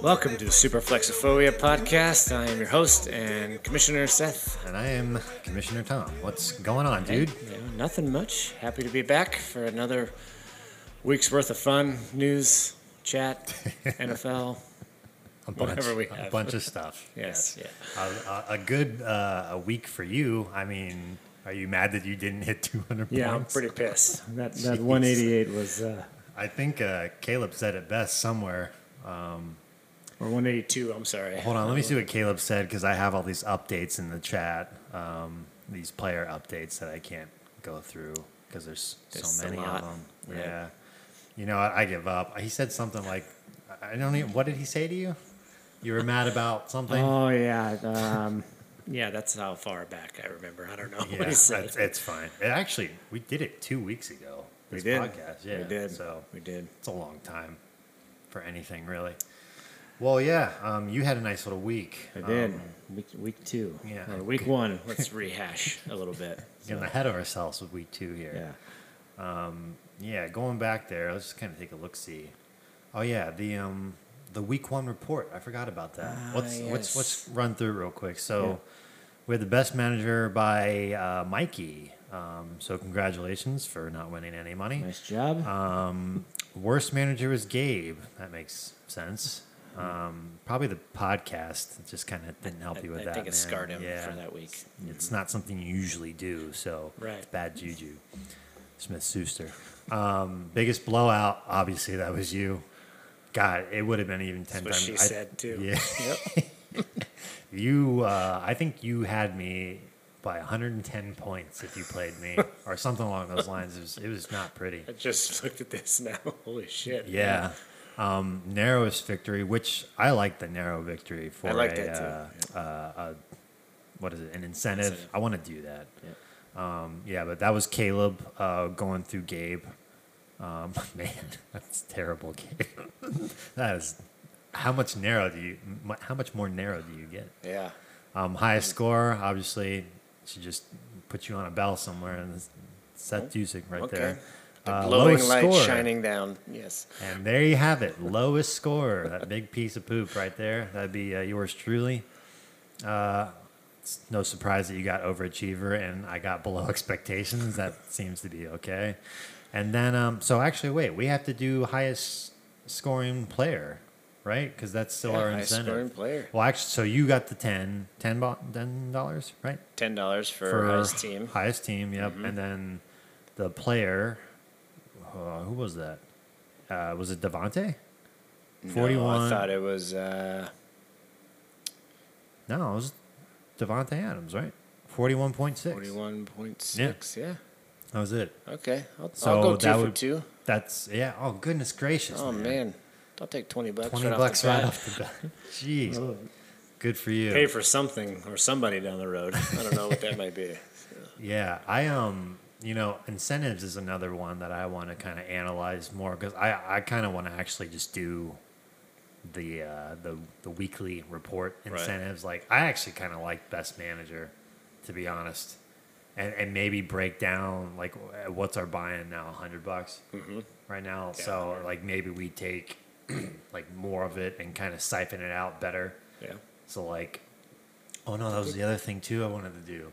Welcome to the Superflexophobia podcast. I am your host and Commissioner Seth. And I am Commissioner Tom. What's going on, dude? Nothing much. Happy to be back for another week's worth of fun, news, chat, NFL, whatever we have. A bunch of stuff. Yes. A good week for you. I mean, are you mad that you didn't hit 200 points? Yeah, I'm pretty pissed. That 188 was... I think Caleb said it best somewhere. Or 182, I'm sorry. Hold on, let me see what Caleb said, because I have all these updates in the chat, these player updates that I can't go through because there's so many of them. Right. Yeah. You know, I give up. He said something like, what did he say to you? You were mad about something? Oh, yeah. Yeah, that's how far back I remember. I don't know what he said. It's fine. Actually, we did it 2 weeks ago. Podcast. Yeah, we did. So we did. It's a long time for anything, really. Well, yeah, you had a nice little week. I did. Week two. Yeah. Or week one. Let's rehash a little bit. Getting ahead of ourselves with week two here. Yeah. Going back there, let's just kind of take a look-see. Oh, yeah, the week one report. I forgot about that. Let's run through it real quick. So we had the best manager by Mikey. So congratulations for not winning any money. Nice job. Worst manager was Gabe. That makes sense. Probably the podcast just kind of didn't help you with that. I think it scarred him for that week. It's not something you usually do, so it's bad juju. Smith-Schuster. Biggest blowout, obviously, that was you. God, it would have been even 10 times. That's what she said, too. Yeah. Yep. I think you had me by 110 points if you played me or something along those lines. It was not pretty. I just looked at this now. Holy shit. Yeah. Narrowest victory, which I like the narrow victory for an incentive. I want to do that. Yeah. But that was Caleb going through Gabe. Man, that's terrible, Gabe. That is how much more narrow do you get? Yeah. Highest score, obviously, should just put you on a bell somewhere, and Seth Dusick there. The glowing light score. Shining down, yes. And there you have it, lowest score, that big piece of poop right there. That'd be yours truly. It's no surprise that you got overachiever, and I got below expectations. That seems to be okay. And then, we have to do highest scoring player. Right? Because that's still our incentive. Scoring player. Well, actually, so you got the $10, right? $10 for highest team. Highest team, yep. Mm-hmm. And then the player, who was that? Was it Davante? 41. No, I thought it was... No, it was Davante Adams, right? 41.6. 41.6, yeah. That was it. Okay, I'll go two for two. That's, yeah. Oh, goodness gracious. Oh, man. I'll take $20 right off the bat. Jeez. Oh. Good for you. Pay for something or somebody down the road. I don't know what that might be. So. Yeah. Incentives is another one that I want to kind of analyze more because I kind of want to actually just do the weekly report incentives. Right. Like, I actually kind of like best manager, to be honest. And maybe break down, like, what's our buy-in now? $100 right now. Yeah. So, like, maybe we take... like more of it and kind of siphon it out better. Yeah. So like, oh no, that was the other thing too I wanted to do.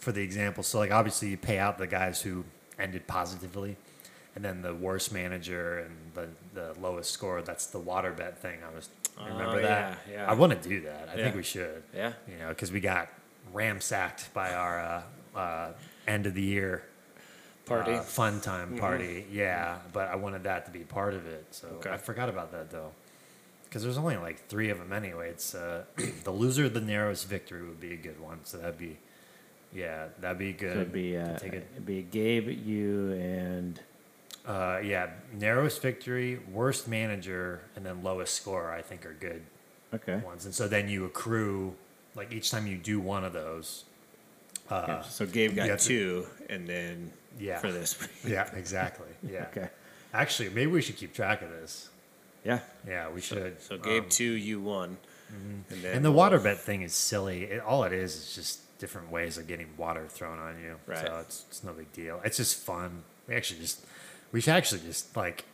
For the example, so like obviously you pay out the guys who ended positively, and then the worst manager and the lowest score. That's the water bet thing. I remember that. Yeah. I want to do that. I think we should. Yeah. You know, because we got ramsacked by our end of the year. Party. Fun time party, yeah. But I wanted that to be part of it, so I forgot about that though, because there's only like three of them anyway. It's the loser of the narrowest victory would be a good one, so that'd be good. It'd be Gabe, you, and narrowest victory, worst manager, and then lowest score. I think are good ones, and so then you accrue like each time you do one of those. So Gabe got two, and then. Yeah. For this. Yeah, exactly. Yeah. Okay. Actually, maybe we should keep track of this. Yeah. Yeah, we should. So Gabe 2, you 1. Mm-hmm. And the water bet thing is silly. All it is just different ways of getting water thrown on you. Right. So it's no big deal. It's just fun. We should actually just like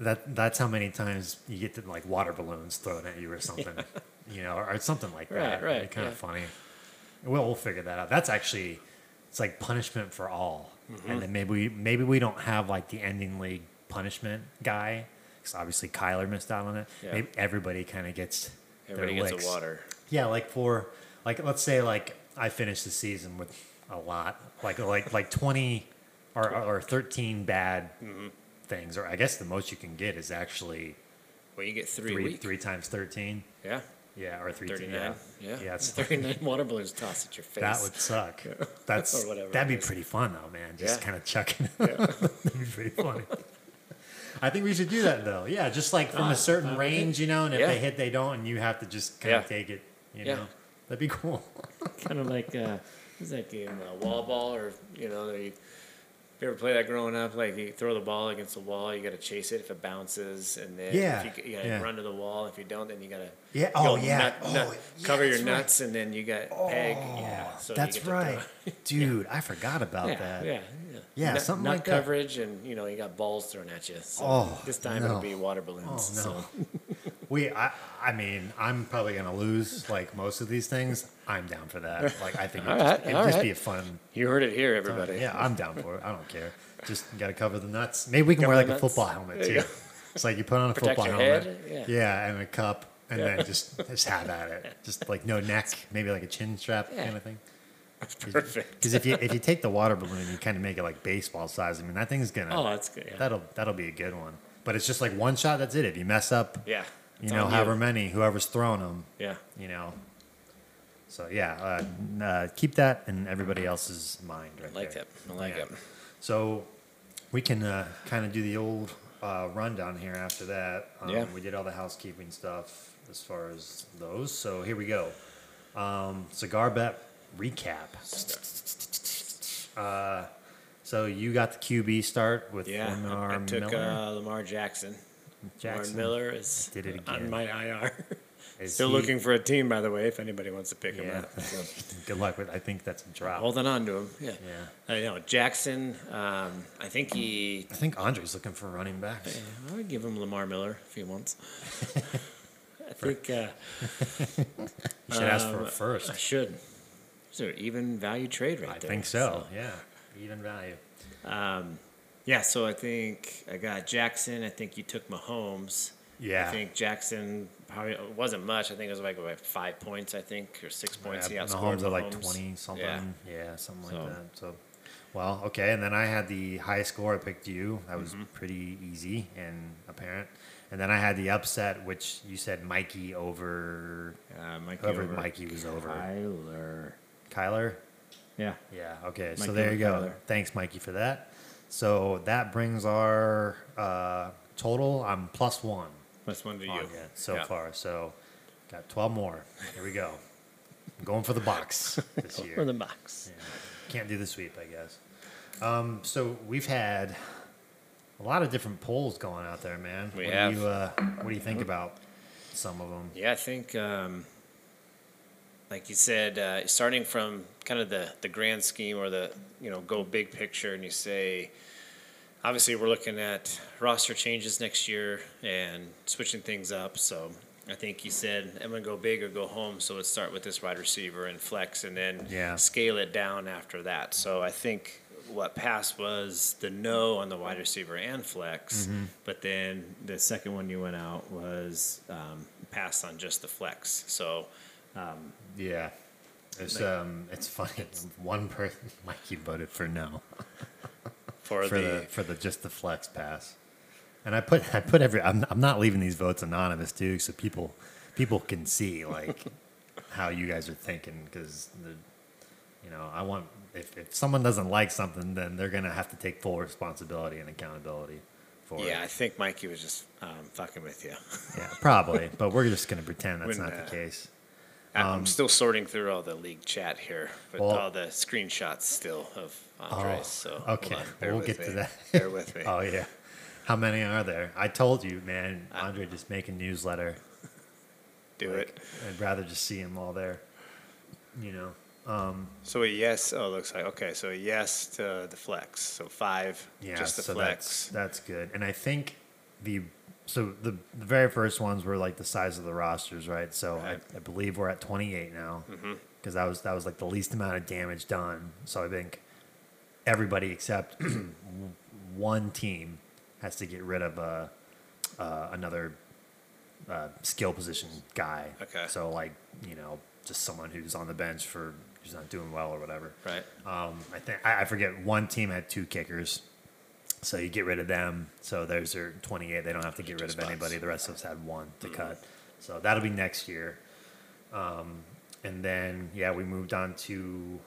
that's how many times you get to like water balloons thrown at you or something, you know, or something like that. Right. Kind of funny. We'll figure that out. That's actually, it's like punishment for all. Mm-hmm. And then maybe we don't have like the ending league punishment guy, because obviously Kyler missed out on it. Yeah. Maybe everybody kind of gets their licks. A water. Yeah, like let's say like I finished the season with a lot, like 20 or 13 bad things, or I guess the most you can get is actually. Well, you get three times 13. Yeah. Yeah, or 39. Yeah. Yeah, it's 39 water balloons tossed at your face. That would suck. Yeah. That's that'd be pretty fun though, man. Just kind of chucking. Yeah. That'd be pretty funny. I think we should do that though. Yeah, just like from a certain range, you know, and if they hit, they don't, and you have to just kind of take it, you know. That'd be cool. Kind of like what's that game? Wall ball, or you know, you ever play that growing up? Like you throw the ball against the wall, you got to chase it if it bounces, and then if you got to run to the wall. If you don't, then you got to cover your nuts, and then you got peg. Yeah, so that's right, dude. I forgot about that. Yeah, something like that. Nut coverage, and you know you got balls thrown at you. So this time it'll be water balloons. Oh no. So. I mean, I'm probably gonna lose like most of these things. I'm down for that. Like I think it'd just be a fun. You heard it here, everybody. Yeah, I'm down for it. I don't care. Just gotta cover the nuts. Maybe we can wear like a football helmet too. It's like you put on a football helmet, and a cup, and then just have at it. Just like no neck, maybe like a chin strap kind of thing. Perfect. Because if you take the water balloon, you kind of make it like baseball size. I mean, that thing's gonna. Oh, that's good. Yeah. That'll be a good one. But it's just like one shot. That's it. If you mess up, however many, whoever's throwing them, you know. So keep that in everybody else's mind, right? I like it. So we can kind of do the old rundown here after that. We did all the housekeeping stuff as far as those. So here we go. Cigar bet. Recap. So you got the QB start with Lamar Miller. I took Lamar Jackson. Lamar Miller is did it again. On my IR. Still looking for a team, by the way, if anybody wants to pick him up. So. Good luck with. I think that's a drop. Holding on to him. Yeah. I know Jackson. I think Andre's looking for running back. I would give him Lamar Miller if he wants. I think. You should ask for a first. I should. It's an even value trade right there. I think so. Yeah, even value. So I think I got Jackson. I think you took Mahomes. Yeah. I think Jackson probably wasn't much. I think it was like 5 points, I think, or 6 points. Yeah, Mahomes are like 20-something. Yeah, something like that. So, well, okay. And then I had the high score. I picked you. That was pretty easy and apparent. And then I had the upset, which you said Mikey over. Mikey was over. Kyler? Yeah. Okay. Mikey, so there you go. Kyler. Thanks, Mikey, for that. So that brings our total. I'm plus one. Plus one to you. So far. So got 12 more. Here we go. I'm going for the box this year. For the box. Yeah. Can't do the sweep, I guess. So we've had a lot of different polls going out there, man. What do you think about some of them? Yeah, I think... like you said, starting from kind of the grand scheme or the, you know, go big picture, and you say, obviously we're looking at roster changes next year and switching things up. So I think you said, I'm going to go big or go home. So let's start with this wide receiver and flex, and then scale it down after that. So I think what passed was the no on the wide receiver and flex. Mm-hmm. But then the second one you went out was passed on just the flex. So... it's funny. One person, Mikey, voted for no, for the just the flex pass, and I put every. I'm not leaving these votes anonymous too, so people can see like how you guys are thinking, because I want if someone doesn't like something, then they're gonna have to take full responsibility and accountability. I think Mikey was just fucking with you. Yeah, probably, but we're just gonna pretend that's not the case. I'm still sorting through all the league chat here with all the screenshots still of Andres. Okay, we'll get to that. Bear with me. Oh, yeah. How many are there? I told you, man, Andre just make a newsletter. Do it. I'd rather just see him all there, you know. So a yes. Oh, it looks like okay. So a yes to the flex. So five. Yeah. Just the so flex. That's good. And I think the very first ones were like the size of the rosters, right? So right. I believe we're at 28 now because that was like the least amount of damage done. So I think everybody except one team has to get rid of another skill position guy. Okay. So like just someone who's on the bench for. He's not doing well or whatever. Right. I forget one team had two kickers, so you get rid of them. So there's their 28. They don't have to get rid of anybody. The rest of us had one to cut. So that'll be next year. And then we moved on to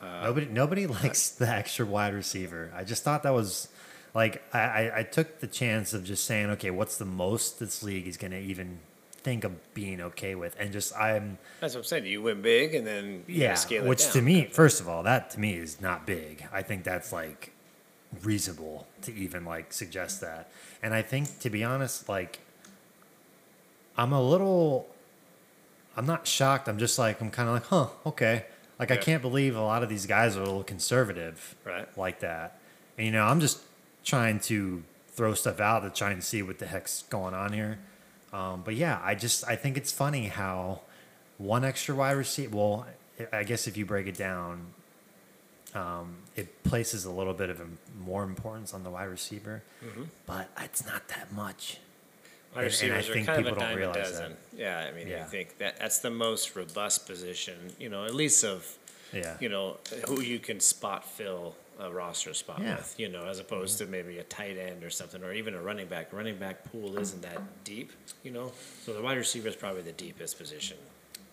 nobody likes the extra wide receiver. I just thought that was like I took the chance of just saying, okay, what's the most this league is going to even think of being okay with, and just that's what I'm saying. You win big and then scale it which down. To me, first of all, that to me is not big. I think that's like reasonable to even like suggest that. And I think, to be honest, like I'm not shocked. I'm just like, I'm kind of like, huh, okay. Like I can't believe a lot of these guys are a little conservative like that. And I'm just trying to throw stuff out to try and see what the heck's going on here. But I think it's funny how one extra wide receiver. Well, I guess if you break it down, it places a little bit of more importance on the wide receiver, but it's not that much. Wide receivers are kind of a dime a dozen. Yeah, I mean, I think that's the most robust position, at least of, who you can spot fill a roster spot with, as opposed to maybe a tight end or something, or even a running back. Running back pool isn't that deep, So the wide receiver is probably the deepest position.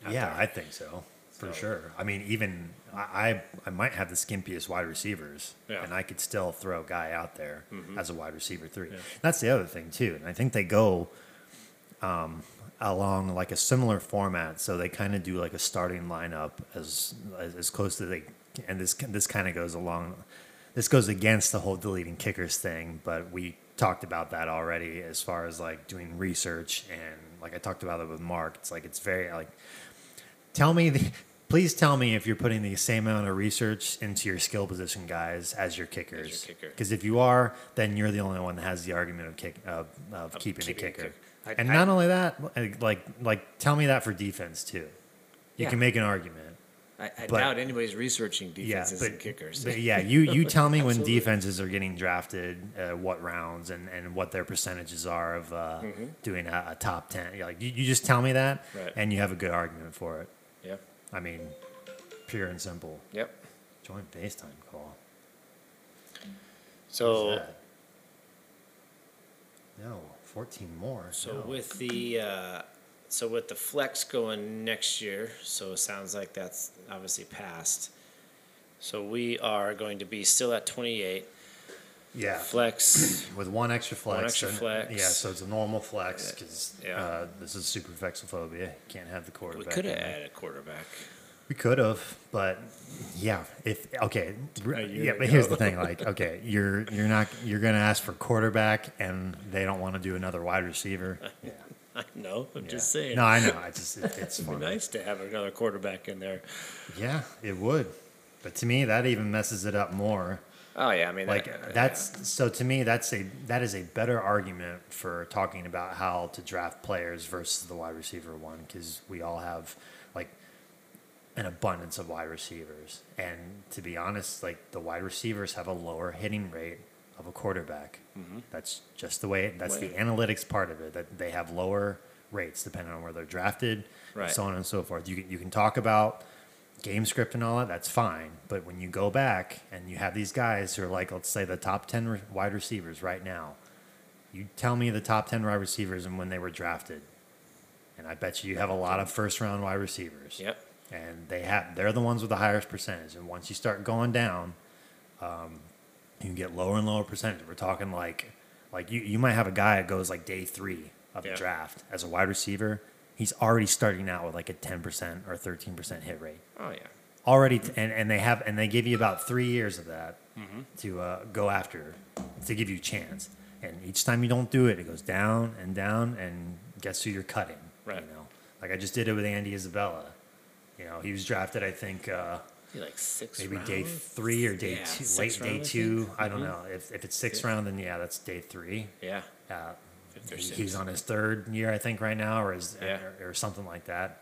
I think so, for sure. I mean, even I might have the skimpiest wide receivers, and I could still throw a guy out there as a wide receiver 3. Yeah. That's the other thing too, and I think they go along like a similar format, so they kind of do like a starting lineup as close to they. And this kind of goes along. This goes against the whole deleting kickers thing, but we talked about that already as far as like doing research and like I talked about it with Mark. It's like it's very like. Please tell me if you're putting the same amount of research into your skill position guys as your kickers. Because if you are, then you're the only one that has the argument of keeping a kicker. And not only that, like tell me that for defense too. You can make an argument. I doubt anybody's researching defenses and kickers. But you tell me when defenses are getting drafted, what rounds and what their percentages are of doing a top 10. Like you just tell me that, and you have a good argument for it. Yeah, I mean, pure and simple. Yep. Joint FaceTime call. So. No, 14 more. So with the. So with the flex going next year, so it sounds like that's obviously passed. So we are going to be still at 28. Yeah. Flex. With one extra flex. Yeah, so it's a normal flex because this is superflexophobia. You can't have the quarterback. We could have added a quarterback. We could have, but but here's the thing, like, okay, you're gonna ask for quarterback and they don't want to do another wide receiver. Yeah. I know. I'm just saying. No, I know. It's funny. It'd be nice to have another quarterback in there. Yeah, it would. But to me, that even messes it up more. Oh yeah, I mean, like so. To me, that is a better argument for talking about how to draft players versus the wide receiver one, because we all have like an abundance of wide receivers, and to be honest, like the wide receivers have a lower hitting rate of a quarterback. That's just the way the analytics part of it, that they have lower rates depending on where they're drafted, and so on and so forth. You can talk about game script and all that, that's fine, but when you go back and you have these guys who are like, let's say the top 10 wide receivers right now, you tell me the top 10 wide receivers and when they were drafted, and I bet you have a lot of first round wide receivers, and they're the ones with the highest percentage. And once you start going down, you can get lower and lower percentage. We're talking like you might have a guy that goes like day 3 of the draft as a wide receiver. He's already starting out with like a 10% or 13% hit rate. Oh yeah, already, and they give you about 3 years of that to go after, to give you a chance. And each time you don't do it, it goes down, and guess who you're cutting? Right. Like I just did it with Andy Isabella. You know, he was drafted, I think, maybe round? Day three or day two, late round, day two. I don't know. If it's sixth round, then yeah, that's day three. Yeah. He's on his third year, I think, right now, or something like that.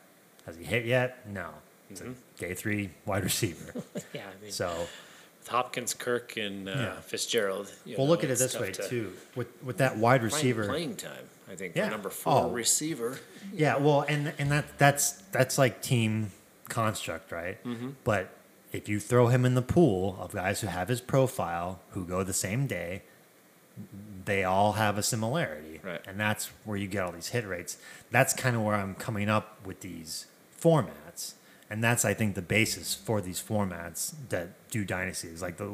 Has he hit yet? No. It's a day three wide receiver. Yeah, I mean, so with Hopkins, Kirk, and Fitzgerald. Well, look at it this way too. With that wide receiver playing time, I think the number four receiver. Yeah, well, and that's like team construct, right? Mm-hmm. But if you throw him in the pool of guys who have his profile, who go the same day, they all have a similarity, right? And that's where you get all these hit rates. That's kind of where I'm coming up with these formats. And that's, I think, the basis for these formats that do dynasties. Like the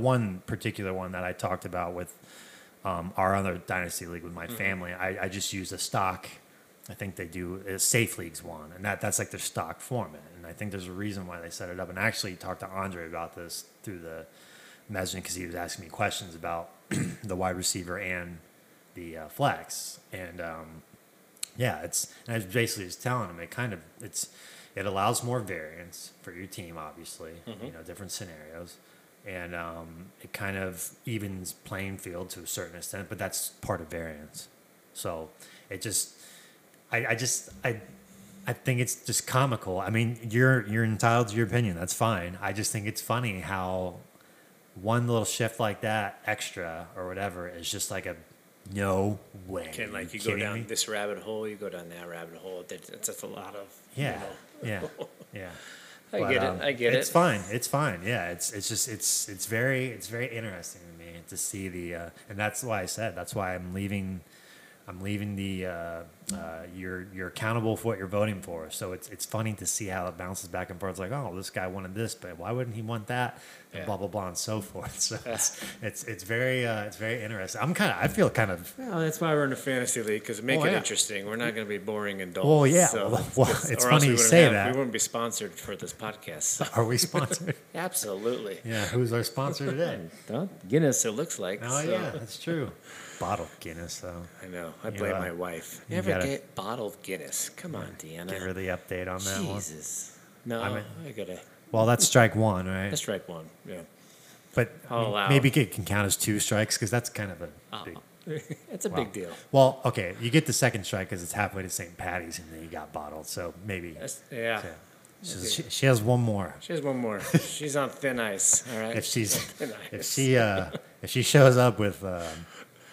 one particular one that I talked about with our other dynasty league with my family, I just use a stock. I think they do a Safe Leagues one, and that's like their stock format. And I think there's a reason why they set it up. And I actually talked to Andre about this through the messaging because he was asking me questions about the wide receiver and the flex. And and I was basically just telling him it allows more variance for your team, obviously, different scenarios. And it kind of evens playing field to a certain extent, but that's part of variance. So it just, I think it's just comical. I mean, you're entitled to your opinion. That's fine. I just think it's funny how one little shift like that extra or whatever is just like a, no way. Can, like, you go down this rabbit hole, you go down that rabbit hole. That's a lot of... Yeah. I get it. It's fine. Yeah, it's very interesting to me to see the... and that's why I said, that's why I'm leaving the... you're accountable for what you're voting for. So it's funny to see how it bounces back and forth. It's like, oh, this guy wanted this, but why wouldn't he want that? And blah, blah, blah, and so forth. So it's very interesting. I feel kind of. Well, that's why we're in a fantasy league, because make it interesting. We're not going to be boring and dull. Well, yeah. So it's funny you say that. We wouldn't be sponsored for this podcast. So. Are we sponsored? Absolutely. Yeah. Who's our sponsor today? Guinness, it looks like. Oh, so. Yeah, that's true. Bottled Guinness, though. I know. I blame my wife. Never get bottled Guinness. Come on, Deanna. Get rid of the update on that one. Jesus. No, I gotta. Well, that's strike one, right? That's strike one, yeah. But maybe it can count as two strikes, because that's kind of a big... It's a big deal. Well, okay, you get the second strike because it's halfway to St. Patty's, and then you got bottled, so maybe... Yeah. So she has one more. She's on thin ice, all right? If she shows up with...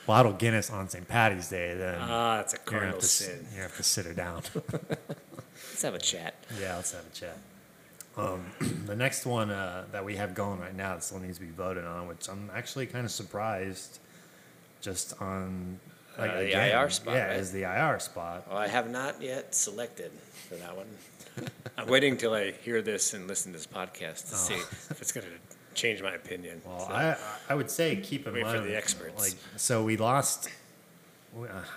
bottle Guinness on St. Patty's Day, then it's a cardinal sin. You have to sit her down. Let's have a chat. Yeah, let's have a chat. The next one that we have going right now that still needs to be voted on, which I'm actually kind of surprised, just on the IR spot. Yeah, right? Is the IR spot. Well, I have not yet selected for that one. I'm waiting till I hear this and listen to this podcast to see if it's going to change my opinion. Well, so I would say keep in mind for the experts. Like, so we lost.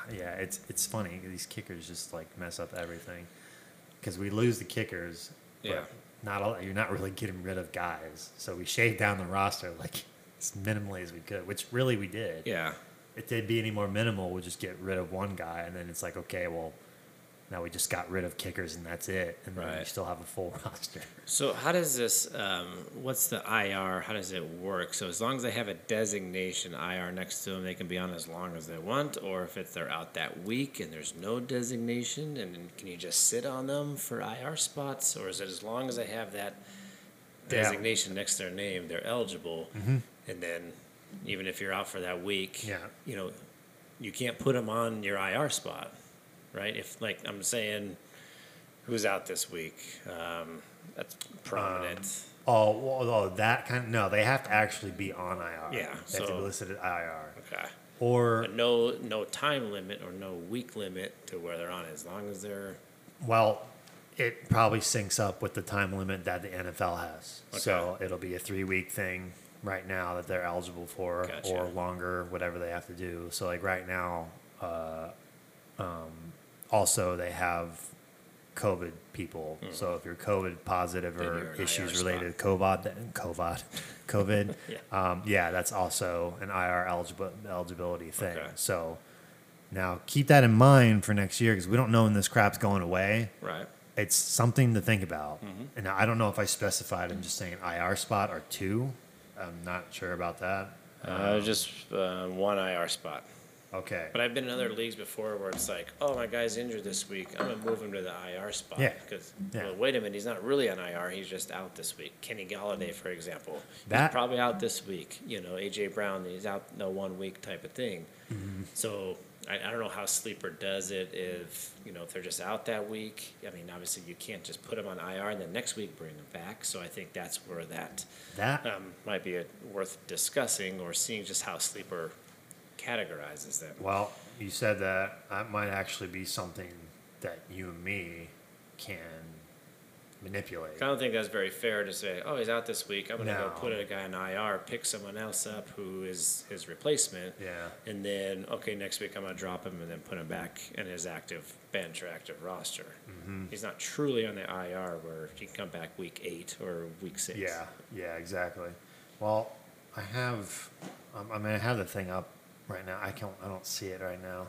It's funny, these kickers just like mess up everything, because we lose the kickers. Yeah, but you're not really getting rid of guys. So we shaved down the roster like as minimally as we could, which really we did. Yeah, if they'd be any more minimal, we'll just get rid of one guy, and then it's like, okay, well, now we just got rid of kickers, and that's it. And then we still have a full roster. So how does this, what's the IR, how does it work? So as long as they have a designation IR next to them, they can be on as long as they want? Or if they're out that week and there's no designation, and can you just sit on them for IR spots? Or is it as long as they have that designation next to their name, they're eligible? Mm-hmm. And then even if you're out for that week, you can't put them on your IR spot. Right? If, like, I'm saying, who's out this week? That's prominent. No, they have to actually be on IR. Yeah. They have to be listed at IR. Okay. Or... But no time limit or no week limit to where they're on, as long as they're... Well, it probably syncs up with the time limit that the NFL has. Okay. So it'll be a 3-week thing right now that they're eligible for, or longer, whatever they have to do. So, like, right now... also, they have COVID people. Mm. So if you're COVID positive or issues related to COVID, that's also an IR eligibility thing. Okay. So now keep that in mind for next year, because we don't know when this crap's going away. Right. it's something to think about. Mm-hmm. And I don't know if I specified. I'm just saying IR spot or two. I'm not sure about that. Just one IR spot. Okay. But I've been in other leagues before where it's like, oh, my guy's injured this week. I'm going to move him to the IR spot. Yeah. Because, well, wait a minute, he's not really on IR. He's just out this week. Kenny Galladay, for example. He's probably out this week. You know, A.J. Brown, he's out no 1 week type of thing. Mm-hmm. So I don't know how Sleeper does it if, you know, if they're just out that week. I mean, obviously you can't just put them on IR and then next week bring them back. So I think that's where that might be worth discussing or seeing just how Sleeper categorizes them. Well, you said that might actually be something that you and me can manipulate. I don't think that's very fair to say, oh, he's out this week. I'm going to go put a guy in IR, pick someone else up who is his replacement. Yeah. And then, okay, next week I'm going to drop him and then put him back in his active bench or active roster. Mm-hmm. He's not truly on the IR where he can come back week 8 or week 6. Yeah, yeah, exactly. Well, I have, I have the thing up right now. I don't see it right now.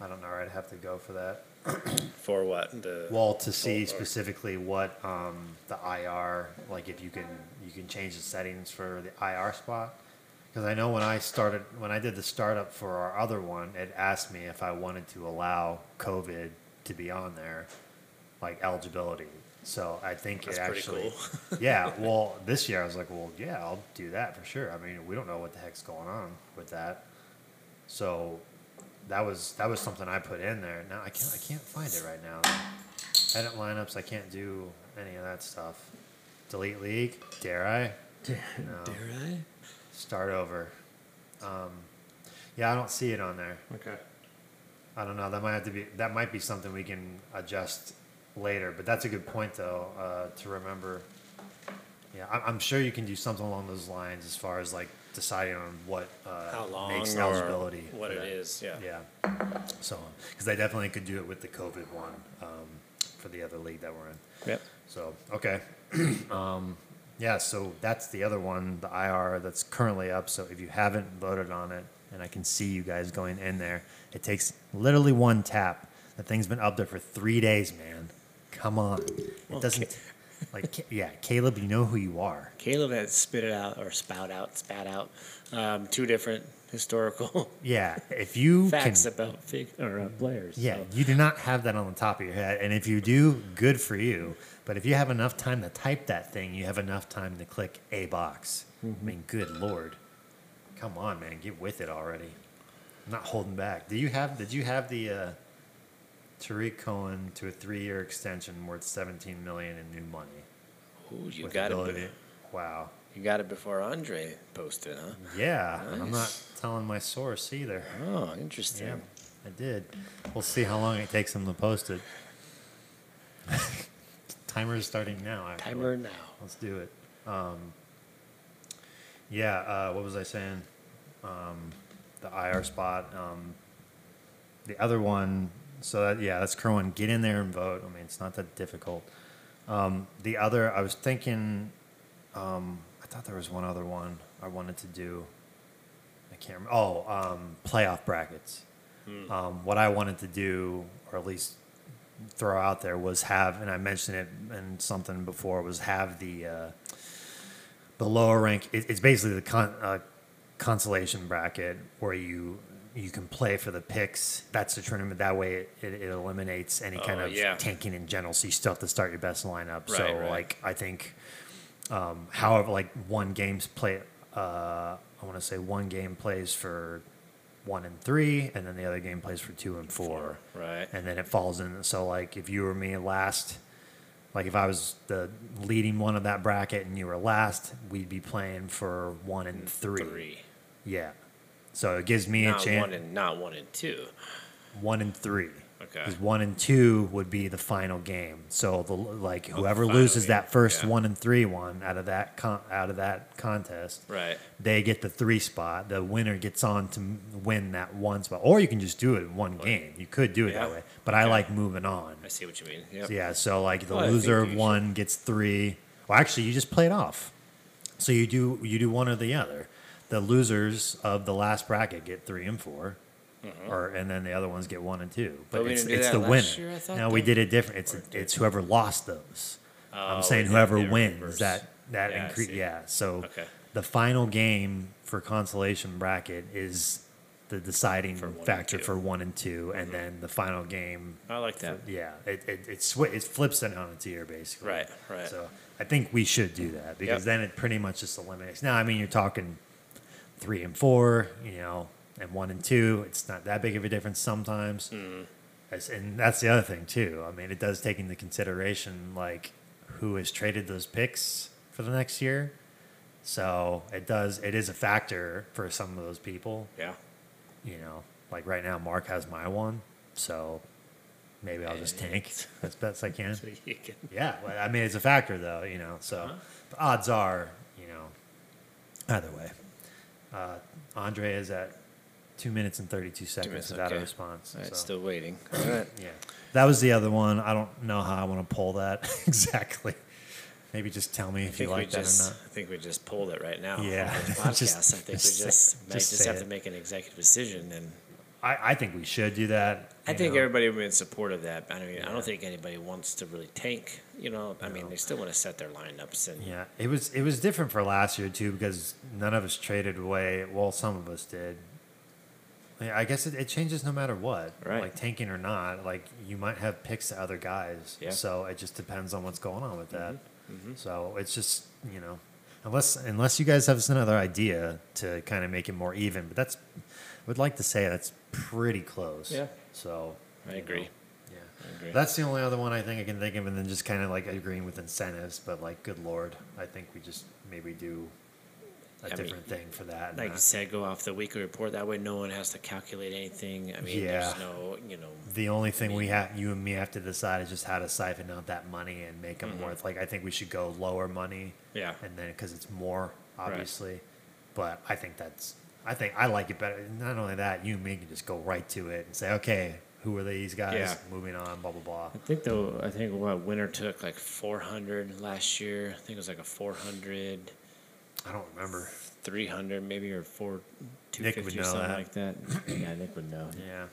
I don't know. I'd have to go for that. For what? To see specifically what the IR, like if you can change the settings for the IR spot. Because I know when I did the startup for our other one, it asked me if I wanted to allow COVID to be on there, like eligibility. So I think that's it actually, pretty cool. Yeah. Well, this year I was like, well, yeah, I'll do that for sure. I mean, we don't know what the heck's going on with that. So that was something I put in there. Now I can't find it right now. Edit lineups. I can't do any of that stuff. Delete league. Dare I? No. Dare I? Start over. Yeah, I don't see it on there. Okay. I don't know. That might be something we can adjust later, but that's a good point though to remember. Yeah, I'm sure you can do something along those lines as far as like deciding on what how long makes eligibility what it is. Yeah, yeah. So because I definitely could do it with the COVID one for the other league that we're in. Yep. So okay, yeah. So that's the other one, the IR that's currently up. So if you haven't voted on it, and I can see you guys going in there, it takes literally one tap. The thing's been up there for 3 days, man. Come on. It doesn't, Caleb, you know who you are. Caleb had spat out, two different historical if you facts about players. Yeah, so. You do not have that on the top of your head. And if you do, good for you. But if you have enough time to type that thing, you have enough time to click a box. Mm-hmm. I mean, good Lord. Come on, man. Get with it already. I'm not holding back. Did you have the... Tariq Cohen to a 3-year extension worth $17 million in new money. Ooh, you got it! Wow, you got it before Andre posted, huh? Yeah, nice. And I'm not telling my source either. Oh, interesting. Yeah, I did. We'll see how long it takes him to post it. Timer is starting now. Actually. Timer now. Let's do it. What was I saying? The IR spot. The other one. So, that's Kerwin. Get in there and vote. I mean, it's not that difficult. The other, I was thinking, I thought there was one other one I wanted to do. I can't remember. Playoff brackets. Hmm. What I wanted to do, or at least throw out there, was have, and I mentioned it in something before, was have the lower rank. It's basically the consolation bracket where you can play for the picks. That's the tournament. That way it eliminates any kind of tanking in general. So you still have to start your best lineup. Right, so I think, however, I want to say one game plays for 1 and 3, and then the other game plays for 2 and 4. Right. And then it falls in. So if you or me last, if I was the leading one of that bracket and you were last, we'd be playing for 1 and 3. Yeah. So it gives me a chance. Not 1 and 2. 1 and 3. Okay. Because 1 and 2 would be the final game. So whoever loses that first 1 and 3 one out of that contest, right? They get the 3 spot. The winner gets on to win that 1 spot. Or you can just do it in one game. You could do it that way. But I like moving on. I see what you mean. Yep. So, the loser of 1 gets 3. Well, actually, you just play it off. So you do one or the other. The losers of the last bracket get 3 and 4. or and then the other ones get 1 and 2. But it's the winner. Year, no, we did it different. It's whoever lost those. Oh, I'm saying whoever wins reverse. that yeah, increase. Yeah, so okay. The final game for consolation bracket is the deciding factor for 1 and 2, mm-hmm. and then the final game. I like that. It flips it on its ear basically. Right. So I think we should do that because then it pretty much just eliminates. Now, I mean, you're talking 3 and 4, and 1 and 2. It's not that big of a difference sometimes. Mm-hmm. And that's the other thing too. I mean, it does take into consideration like who has traded those picks for the next year. So it does. It is a factor for some of those people. Yeah. Like right now, Mark has my one, so maybe I'll just tank as best I can. So you can. Yeah, I mean it's a factor though. So the odds are, either way. Andre is at 2 minutes and 32 seconds without a response. All right, so. Still waiting. All right. Yeah, that was the other one. I don't know how I want to pull that exactly. Maybe just tell me if you like that or not. I think we just pulled it right now. Yeah, podcast. I think we just have to make an executive decision. And I think we should do that. I think everybody would be in support of that. I mean, I don't think anybody wants to really tank. I mean, they still want to set their lineups. And yeah, it was different for last year too because none of us traded away. Well, some of us did. I guess it changes no matter what, right? Like tanking or not. Like you might have picks to other guys, so it just depends on what's going on with that. Mm-hmm. So it's just unless you guys have another idea to kind of make it more even, but I would like to say that's pretty close. Yeah. So I agree. Yeah, I agree. That's the only other one I think I can think of, and then just kind of like agreeing with incentives. But like, good lord, I think we just maybe do a different thing for that. Like you said, go off the weekly report. That way, no one has to calculate anything. I mean, there's no, The only thing you and me have to decide is just how to siphon out that money and make them worth. Like, I think we should go lower money. Yeah. And then because it's more, obviously. Right. But I think I like it better. Not only that, you and me can just go right to it and say, okay, who are these guys? Yeah. Moving on, blah, blah, blah. I think what Winter took like 400 last year. I think it was like a 400. I don't remember. 300 maybe or 250 or something like that. Yeah, Nick would know. Yeah.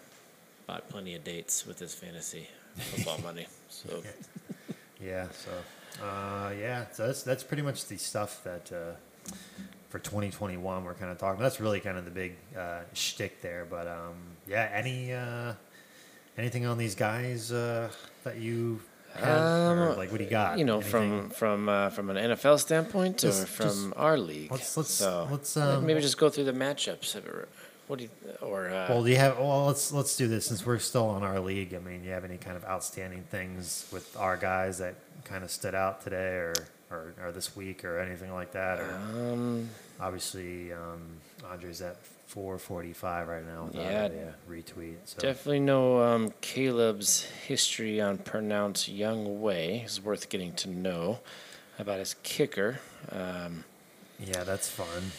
Bought plenty of dates with his fantasy football money. So So that's pretty much the stuff that for 2021 we're kind of talking. That's really kind of the big shtick there. But anything on these guys that you like what do you got? Anything? From an NFL standpoint, or from our league. Let's maybe just go through the matchups. Let's do this since we're still on our league. I mean, do you have any kind of outstanding things with our guys that kind of stood out today or this week or anything like that? Or obviously, Andre's at 445 right now retweet. So. Definitely know Caleb's history on Pronounce Young Way is worth getting to know about his kicker. That's fun.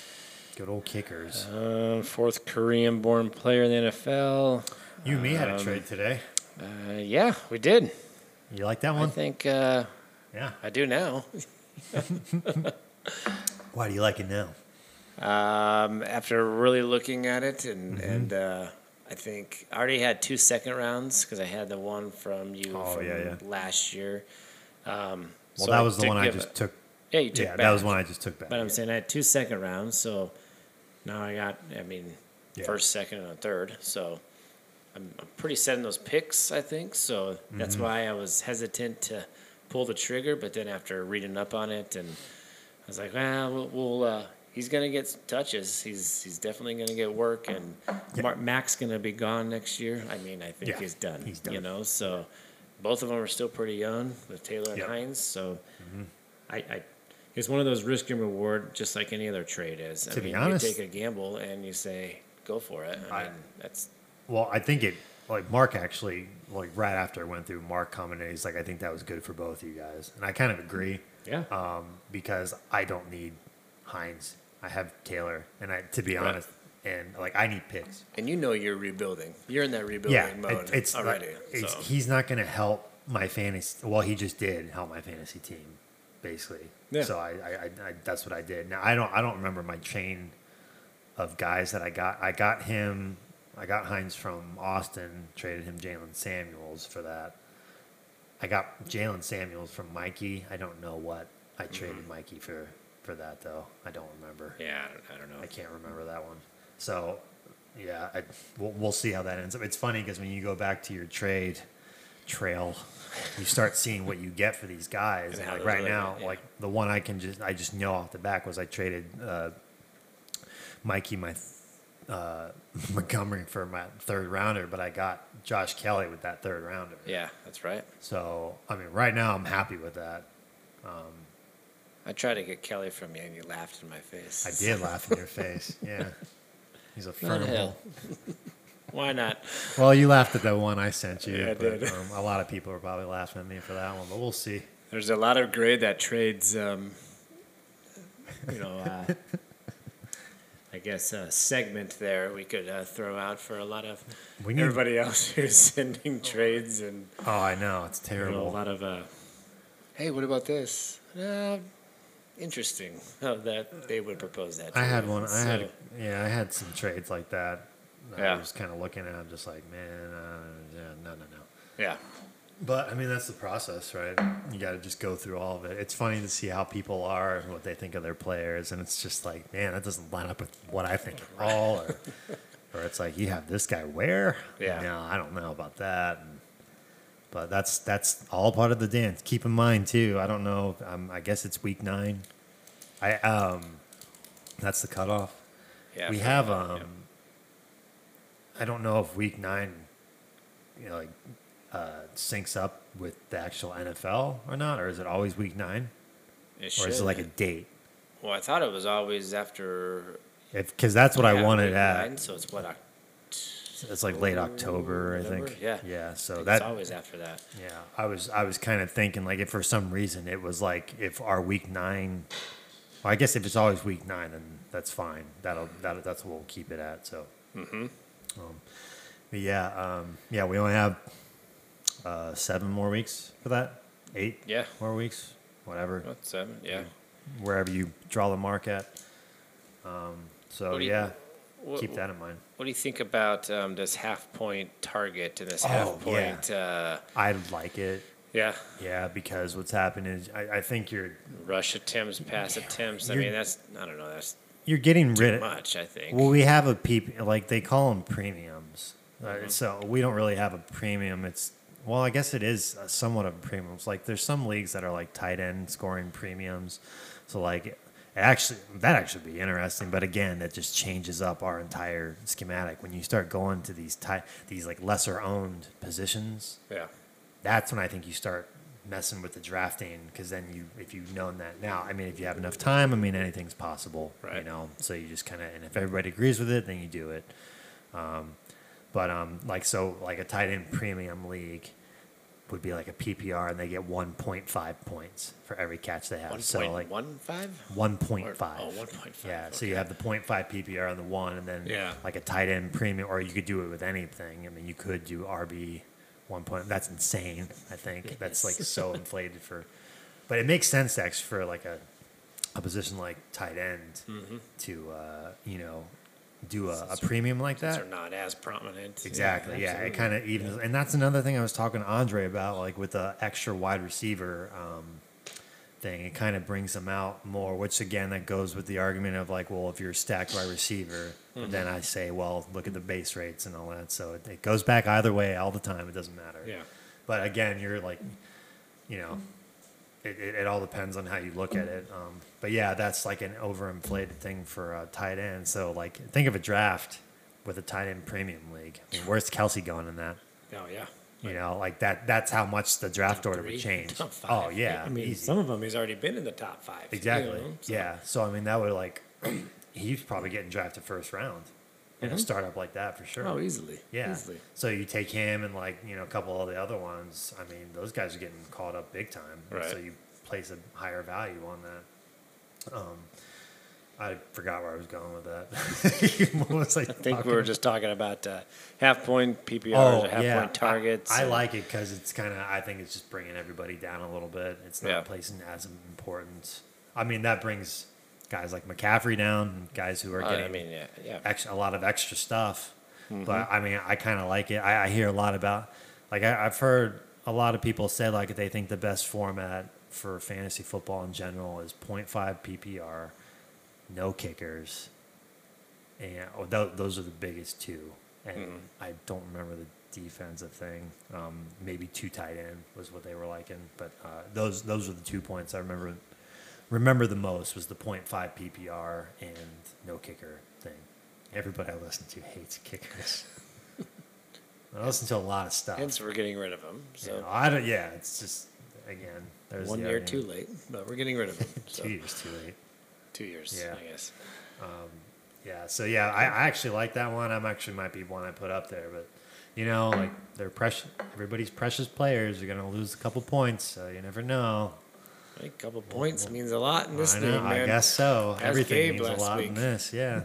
Good old kickers. Fourth Korean-born player in the NFL. You and me had a trade today. Yeah, we did. You like that one? I think I do now. Why do you like it now? After really looking at it, and I think I already had 2 second rounds because I had the one from you last year. That was the one I just took. Yeah, you took back. That was one I just took back. But I'm saying I had 2 second rounds, so now I got, first, second, and a third. So I'm pretty set in those picks, I think. So that's why I was hesitant to pull the trigger. But then after reading up on it, and I was like, he's going to get touches. He's definitely going to get work, and Mac's going to be gone next year. I mean, I think he's done. He's done. So both of them are still pretty young with Taylor and Hines. So it's one of those risk and reward, just like any other trade is. I mean, to be honest, you take a gamble and you say go for it. I think it. Like Mark actually, like right after I went through, Mark commented, he's like, I think that was good for both of you guys, and I kind of agree. Yeah. Because I don't need Hines. I have Taylor, and to be honest, and like I need picks. And you're rebuilding. You're in that rebuilding mode. He's not going to help my fantasy. Well, he just did help my fantasy team, basically. Yeah. So I that's what I did. Now I don't remember my chain of guys that I got. I got him. I got Hines from Austin, traded him Jalen Samuels for that. I got Jalen Samuels from Mikey. I don't know what I traded Mikey for that, though. I don't remember. Yeah, I don't know. I can't remember that one. So, yeah, we'll see how that ends up. It's funny because when you go back to your trade trail, you start seeing what you get for these guys. And like right now, like the one I just know off the back was I traded Mikey, my Montgomery for my third rounder, but I got Josh Kelly with that third rounder. Yeah, that's right. So, I mean, right now I'm happy with that. I tried to get Kelly from you and you laughed in my face. I did laugh in your face, yeah. He's a firm. Why not? Well, you laughed at that one I sent you. Yeah, I did. A lot of people are probably laughing at me for that one, but we'll see. There's a lot of grade that trades, I guess a segment there we could throw out for a lot of everybody else who's sending trades. And oh, I know. It's terrible. A lot of, hey, what about this? Interesting that they would propose that. I had some trades like that. I was kind of looking at them just like, man, no. Yeah. But, I mean, that's the process, right? You got to just go through all of it. It's funny to see how people are and what they think of their players, and it's just like, man, that doesn't line up with what I think at all. Or it's like, you have this guy where? Yeah. No, I don't know about that. But that's all part of the dance. Keep in mind, too, I don't know. I guess it's week 9. That's the cutoff. Yeah, we have I don't know if week 9, you know, like, syncs up with the actual NFL or not, or is it always week 9? Or is it like a date? Well, I thought it was always after. Because that's what I wanted at. 9, so it's what? It's like late October, I think. Yeah. Yeah. So it's always after that. Yeah. I was kind of thinking like if for some reason it was like if our week 9. Well, I guess if it's always week 9, then that's fine. That's what we'll keep it at. So. Mm-hmm. But yeah. Yeah. We only have. 7 more weeks for that? 8 more weeks? Whatever. 7, yeah. Wherever you draw the mark at. Keep that in mind. What do you think about this half-point target and this half-point... Yeah. I like it. Yeah. Yeah, because what's happened is I think you're... Rush attempts, pass attempts. I mean, that's... I don't know. That's you're getting rid of... Too much, I think. Well, we have a... like, they call them premiums. Mm-hmm. So we don't really have a premium. It's... Well, I guess it is somewhat of premiums. Like, there's some leagues that are like tight end scoring premiums. So, like, that actually would be interesting. But again, that just changes up our entire schematic. When you start going to these like lesser owned positions, yeah, that's when I think you start messing with the drafting because then if you've known that now, I mean, if you have enough time, I mean, anything's possible, right? You know, so you just kind of and if everybody agrees with it, then you do it. But like a tight end premium league would be like a PPR, and they get 1.5 points for every catch they have. 1.5. 1.5. Yeah. Okay. So you have the 0.5 PPR on the one, and then like a tight end premium, or you could do it with anything. I mean, you could do RB 1.0. That's insane. I think that's like so inflated for, but it makes sense actually for like a position like tight end to do a premium like that. They're not as prominent. Exactly. Yeah. It kind of evens. And that's another thing I was talking to Andre about, like with the extra wide receiver thing. It kind of brings them out more, which again, that goes with the argument of like, well, if you're stacked wide receiver, but then I say, well, look at the base rates and all that. So it goes back either way all the time. It doesn't matter. Yeah. But again, you're like, it all depends on how you look at it. But yeah, that's like an overinflated thing for a tight end. So like, think of a draft with a tight end premium league. I mean, where's Kelsey going in that? Oh yeah, like that. That's how much the draft order would change. Top 5. Oh yeah, I mean, easy. Some of them he's already been in the top 5. Exactly. So. Yeah. So I mean, that would like he's probably getting drafted first round in a startup like that for sure. Oh, easily. Yeah. Easily. So you take him and like a couple of the other ones. I mean, those guys are getting called up big time. Right. So you place a higher value on that. I forgot where I was going with that. I think we were just talking about half point PPRs or half point targets. I like it because it's kind of, I think it's just bringing everybody down a little bit. It's not placing as important. I mean, that brings guys like McCaffrey down, guys who are getting a lot of extra stuff. Mm-hmm. But I mean, I kind of like it. I hear a lot about, like, I've heard a lot of people say, like, they think the best format for fantasy football in general is 0.5 PPR, no kickers, and those are the biggest two. And I don't remember the defensive thing. Maybe two tight end was what they were liking, but those were the 2 points I remember the most, was the 0.5 PPR and no kicker thing. Everybody I listen to hates kickers. I listen to a lot of stuff. Hence, we're getting rid of them. So. You know, it's just, again. There's 1 year too late, but we're getting rid of them. So. 2 years too late. 2 years, yeah. I guess. I actually like that one. I'm actually might be one I put up there, but, you know, like, they're precious. Everybody's precious players are going to lose a couple points, so you never know. I think a couple points means a lot in this thing, man. I guess so. Ask everything Gabe means a lot in this, yeah.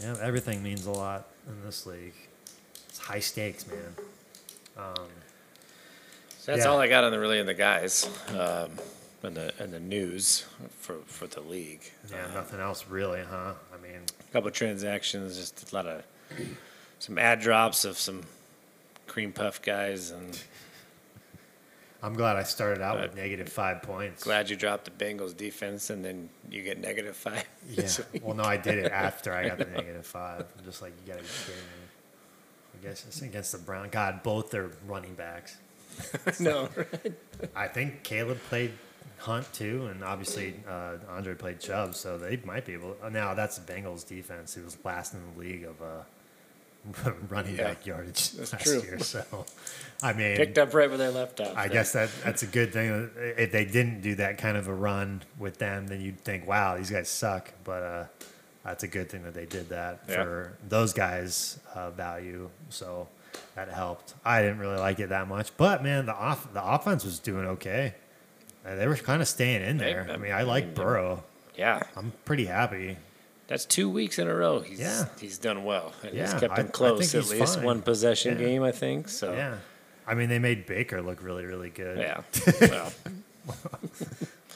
Yeah, everything means a lot in this league. It's high stakes, man. So that's all I got on the guys and the news for the league. Yeah, nothing else really, huh? I mean, a couple of transactions, just a lot of some ad drops of some cream puff guys, and I'm glad I started out with -5 points. Glad you dropped the Bengals defense, and then you get -5. Yeah. Well, no, I did it after I got the -5. I'm just like, you gotta be kidding me. I guess it's against the Browns. God, both their running backs. No, right? I think Caleb played Hunt too, and obviously Andre played Chubb, so they might be able. Now that's the Bengals defense. It was last in the league of running back yardage last year. So, I mean, picked up right where they left off. I guess that's a good thing. If they didn't do that kind of a run with them, then you'd think, wow, these guys suck. But that's a good thing that they did that for those guys' value. So that helped. I didn't really like it that much. But, man, the offense was doing okay. They were kind of staying in there. I like Burrow. Yeah. I'm pretty happy. That's 2 weeks in a row. He's done well. He's kept them close. At least fine. One possession game, I think. So yeah, I mean, they made Baker look really, really good. Yeah, well.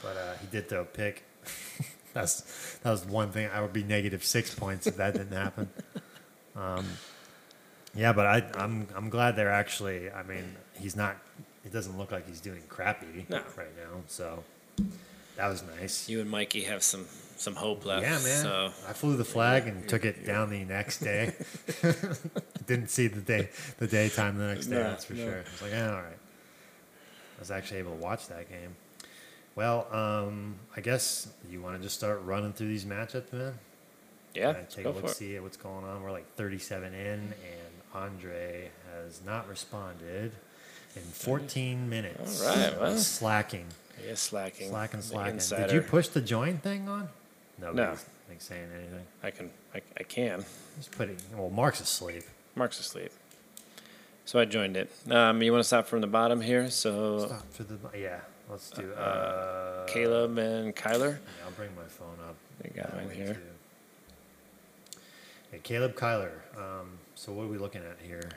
But he did throw a pick. That was one thing. I would be -6 points if that didn't happen. But I'm glad they're actually. I mean, he's not. It doesn't look like he's doing crappy right now. So that was nice. You and Mikey have some hope left. Yeah, man. So. I flew the flag and took it down the next day. Didn't see the daytime the next day, that's for sure. I was like, all right. I was actually able to watch that game. Well, I guess you want to just start running through these matchups, man? Yeah, take a look, see what's going on. We're like 37 in, and Andre has not responded in 14 minutes. All right, well. Slacking. Yeah, slacking. Did you push the join thing on? Nobody's saying anything. I can. Just put it. Well, Mark's asleep. So I joined it. You want to stop from the bottom here? So stop for the Let's do Caleb and Kyler. Yeah, I'll bring my phone up. They got mine here. Hey, Caleb, Kyler. So what are we looking at here?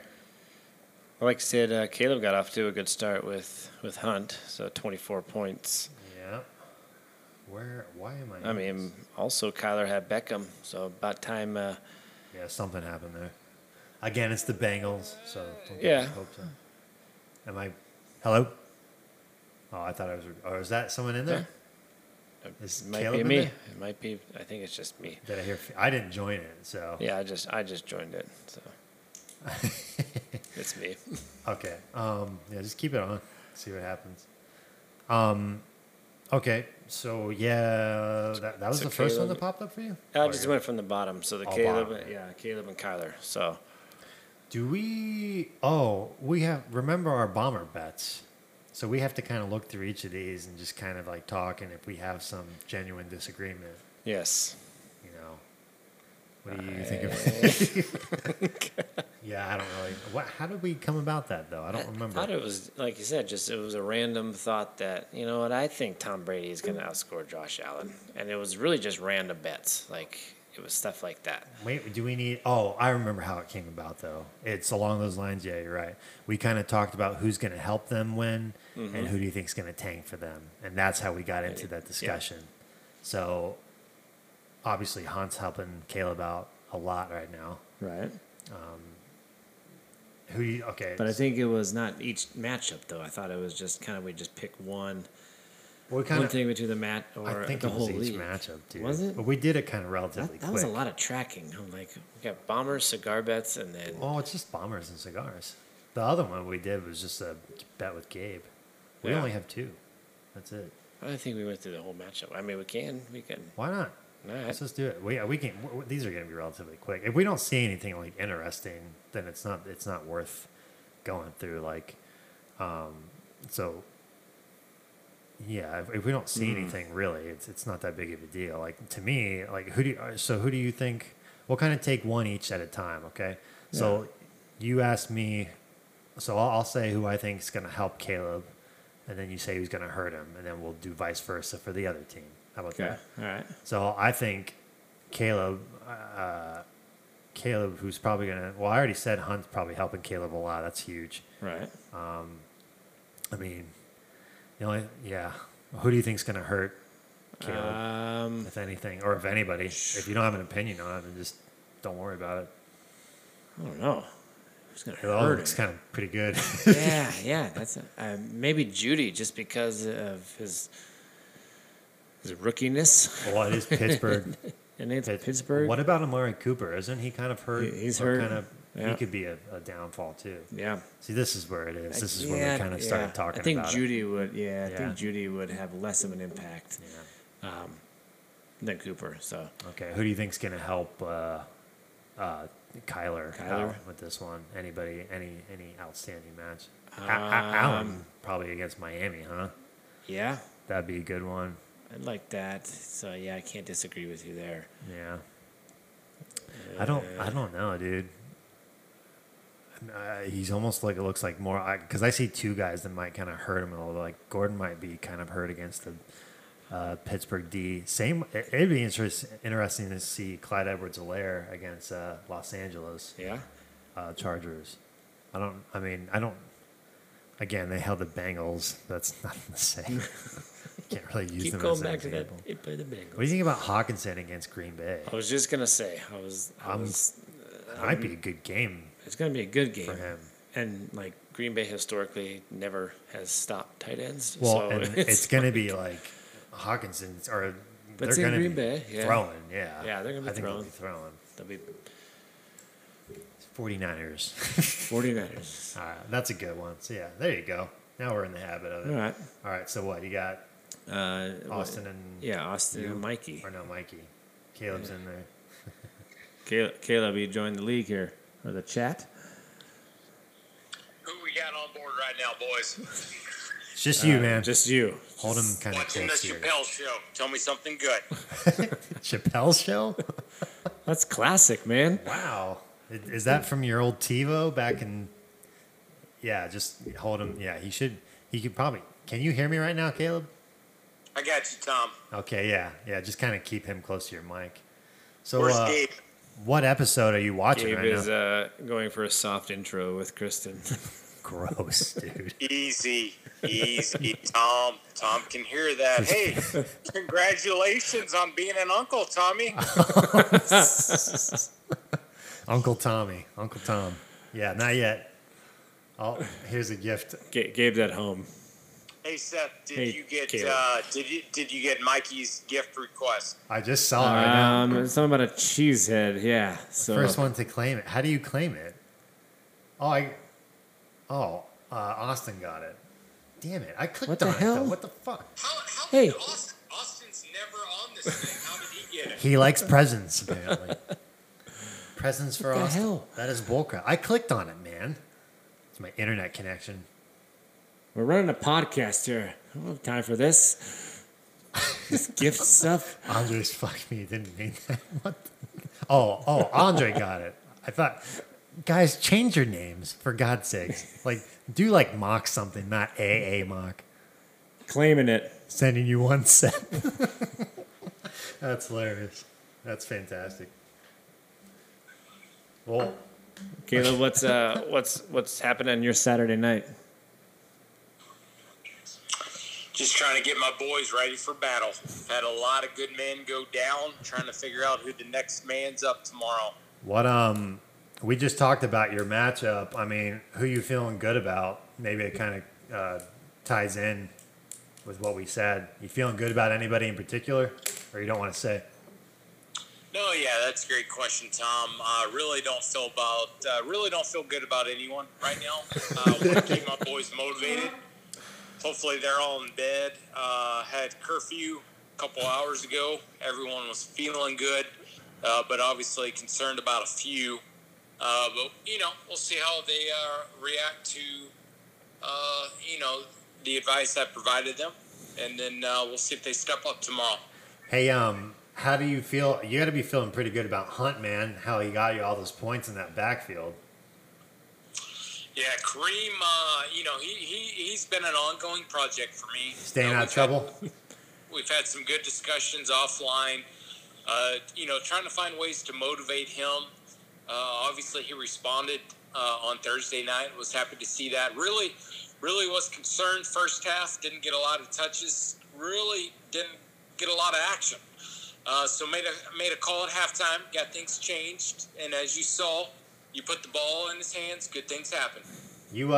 Like I said, Caleb got off to a good start with Hunt, so 24 points. Yeah. Why am I? I mean, also Kyler had Beckham, so about time. Something happened there. Again, it's the Bengals, so don't get your hopes up. Am I? Hello? Oh, I thought I was. Or is that someone in there? It might Caleb be me. It might be. I think it's just me. Did I hear? I didn't join it, so. Yeah, I just joined it, so. It's me. Okay. Just keep it on. See what happens. Okay. So that was the Caleb, first one that popped up for you? I just went from the bottom. So the Caleb bottom. Caleb and Kyler. So do we we have remember our bomber bets. So we have to kind of look through each of these and just kind of like talk, and if we have some genuine disagreement. Yes. You know. What do you think of it? I don't really. How did we come about that, though? I don't remember. I thought it was, like you said, just it was a random thought that, you know what, I think Tom Brady is going to outscore Josh Allen. And it was really just random bets. Like, it was stuff like that. Wait, do we need. Oh, I remember how it came about, though. It's along those lines. Yeah, you're right. We kind of talked about who's going to help them win and who do you think is going to tank for them. And that's how we got into that discussion. Yeah. So. Obviously, Hunt's helping Caleb out a lot right now. Right. But I think it was not each matchup, though. I thought it was just kind of we just pick one. We kind one of, thing between the mat or I think the it whole was each league. Matchup, dude. Was it? But we did it kind of relatively quick. That was a lot of tracking. I'm like, we got bombers, cigar bets, and then... Oh, it's just bombers and cigars. The other one we did was just a bet with Gabe. We only have two. That's it. I don't think we went through the whole matchup. I mean, we can. Why not? All right. Let's just do it. We can. These are going to be relatively quick. If we don't see anything like interesting, then it's not worth going through. Yeah, if we don't see anything really, it's not that big of a deal. Like to me, like who do you think? We'll kind of take one each at a time, okay? Yeah. So you ask me, so I'll say who I think is going to help Caleb, and then you say who's going to hurt him, and then we'll do vice versa for the other team. How about that? All right. So I think Caleb, who's probably going to. Well, I already said Hunt's probably helping Caleb a lot. That's huge. Right. I mean. Who do you think's gonna hurt Caleb, if anything, or if anybody? If you don't have an opinion on it, then just don't worry about it. I don't know. Who's gonna hurt him? It's kind of pretty good. yeah. That's maybe Jeudy, just because of his rookiness. Well, it is Pittsburgh, and it's Pittsburgh. What about Amari Cooper? Isn't he kind of hurt? He's hurt. Yeah. He could be a downfall, too. Yeah. See, this is where it is. This is where we kind of started talking about it. I think Jeudy would have less of an impact than Cooper. So. Okay. Who do you think is going to help Kyler with this one? Anybody? Any outstanding match? Allen probably against Miami, huh? Yeah. That'd be a good one. I'd like that. So, I can't disagree with you there. Yeah. I don't know, dude. He's almost like it looks like more because I see two guys that might kind of hurt him a little. Like Gordon might be kind of hurt against the Pittsburgh D. It'd be interesting to see Clyde Edwards-Helaire against Los Angeles Chargers. Again, they held the Bengals. That's nothing to say. Can't really use them as an example. Keep going back to that. They play the Bengals. What do you think about Hockenson against Green Bay? I was just gonna say. Might be a good game. It's going to be a good game for him. And, Green Bay historically never has stopped tight ends. Well, so it's going to be, Hawkinson's. Or they're going to be Bay, throwing, Yeah, they're going to be throwing. I think they'll be throwing. It's 49ers. All right, that's a good one. So, yeah, there you go. Now we're in the habit of it. All right, so what? You got Austin and... Yeah, Austin and Mikey. Or no, Mikey. Caleb's in there. Caleb, you joined the league here. Or the chat. Who we got on board right now, boys? It's just you, man. Just you. Hold him kind of watching the Chappelle show. Tell me something good. Chappelle show? That's classic, man. Wow. Is that from your old TiVo back in... Yeah, just hold him. Yeah, he should... He could probably... Can you hear me right now, Caleb? I got you, Tom. Okay, yeah. Yeah, just kind of keep him close to your mic. So, where's Gabe? What episode are you watching right now? Gabe is going for a soft intro with Kristen. Gross, dude. Easy. Tom can hear that. Hey, congratulations on being an Uncle Tommy. Uncle Tom. Yeah, not yet. Oh, here's a gift. Gabe's at home. Hey Seth, did you get Mikey's gift request? I just saw it right now. Something about a cheesehead, yeah. So. First one to claim it. How do you claim it? Austin got it. Damn it! I clicked on it. What the hell? What the fuck? How did Austin's never on this thing? How did he get it? He likes presents apparently. Presents for Austin. Hell? That is bullcrap. I clicked on it, man. It's my internet connection. We're running a podcast here. I don't have time for this. This gift stuff. Andre's fucked me. He didn't mean that. What? Andre got it. I thought, guys, change your names for God's sakes. Do mock something, not AA mock. Claiming it. Sending you one set. That's hilarious. That's fantastic. Whoa. Caleb, what's happened on your Saturday night? Just trying to get my boys ready for battle. Had a lot of good men go down, trying to figure out who the next man's up tomorrow. What We just talked about your matchup. I mean, who you feeling good about? Maybe it kind of ties in with what we said. You feeling good about anybody in particular, or you don't want to say? No, yeah, that's a great question, Tom. Really don't feel good about anyone right now. Want to keep my boys motivated. Hopefully, they're all in bed. Had curfew a couple hours ago. Everyone was feeling good, but obviously concerned about a few. But you know, we'll see how they react to you know, the advice I provided them, and then we'll see if they step up tomorrow. Hey, how do you feel? You got to be feeling pretty good about Hunt, man. How he got you all those points in that backfield. Yeah, Kareem. You know, he's been an ongoing project for me. Staying out of trouble. We've had some good discussions offline. You know, trying to find ways to motivate him. Obviously, he responded on Thursday night. Was happy to see that. Really was concerned first half. Didn't get a lot of touches. Really didn't get a lot of action. So made a call at halftime. Got things changed. And as you saw, you put the ball in his hands. Good things happen. You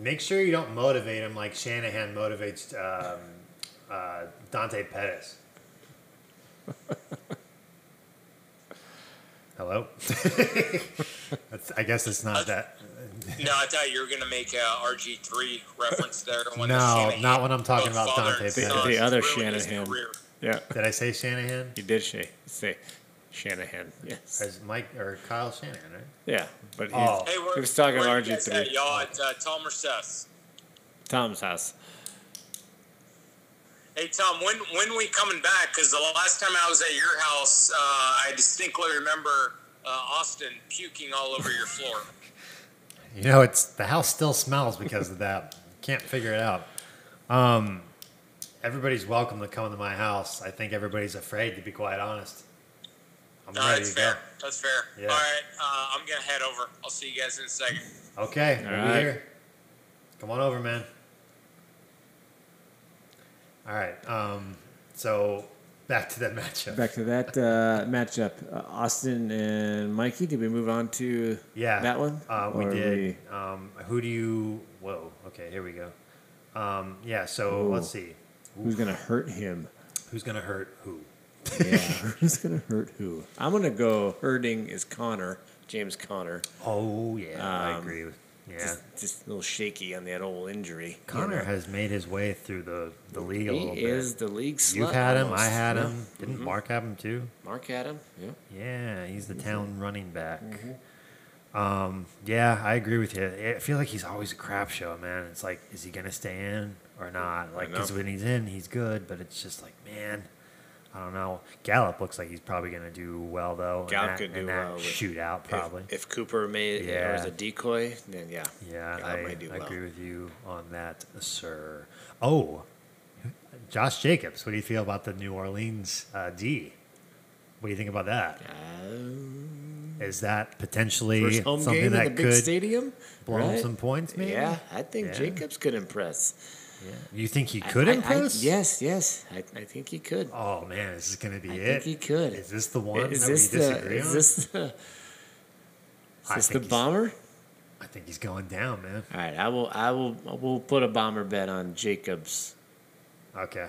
make sure you don't motivate him like Shanahan motivates Dante Pettis. Hello? I guess it's not that. No, I thought you were going to make a RG3 reference there. When no, not when I'm talking about Dante Pettis. The other really Shanahan. Yeah. Did I say Shanahan? You did say Shanahan. Yes. As Mike or Kyle Shanahan, right? Yeah. But he was talking about RG3. Y'all, it's Tom or Seth's? Tom's house. Hey, Tom, when we coming back? Because the last time I was at your house, I distinctly remember Austin puking all over your floor. You know, it's the house still smells because of that. Can't figure it out. Everybody's welcome to come to my house. I think everybody's afraid, to be quite honest. Ready that's to fair. Go. That's fair. Yeah. All right, I'm going to head over. I'll see you guys in a second. Okay, all right. Here. Come on over, man. All right, so back to that matchup. Austin and Mikey, did we move on to that one? We did. Whoa, okay, here we go. Let's see. Oof. Who's going to hurt him? Who's going to hurt who? Yeah, who's going to hurt who? I'm going to go hurting is Connor, James Connor. Oh, yeah, I agree with yeah, just a little shaky on that old injury. Connor has made his way through the league a little bit. He is the league slut. You've had him. Almost. I had him. Didn't Mark have him too? Mark had him, yeah. Yeah, he's the town running back. Mm-hmm. Yeah, I agree with you. I feel like he's always a crap show, man. It's like, is he going to stay in or not? Like, because when he's in, he's good, but it's just like, man, I don't know. Gallup looks like he's probably going to do well, though. Gallup could do well. Shootout, probably. If Cooper made it as a decoy, then yeah. Yeah, I agree with you on that, sir. Oh, Josh Jacobs. What do you feel about the New Orleans D? What do you think about that? Is that potentially something that could blow some points, maybe? Yeah, I think Jacobs could impress. Yeah. You think he could impress? Yes. I think he could. Oh, man, is this going to be it? I think he could. Is this the one that we disagree on? Is this the bomber? I think he's going down, man. All right, we'll put a bomber bet on Jacobs. Okay,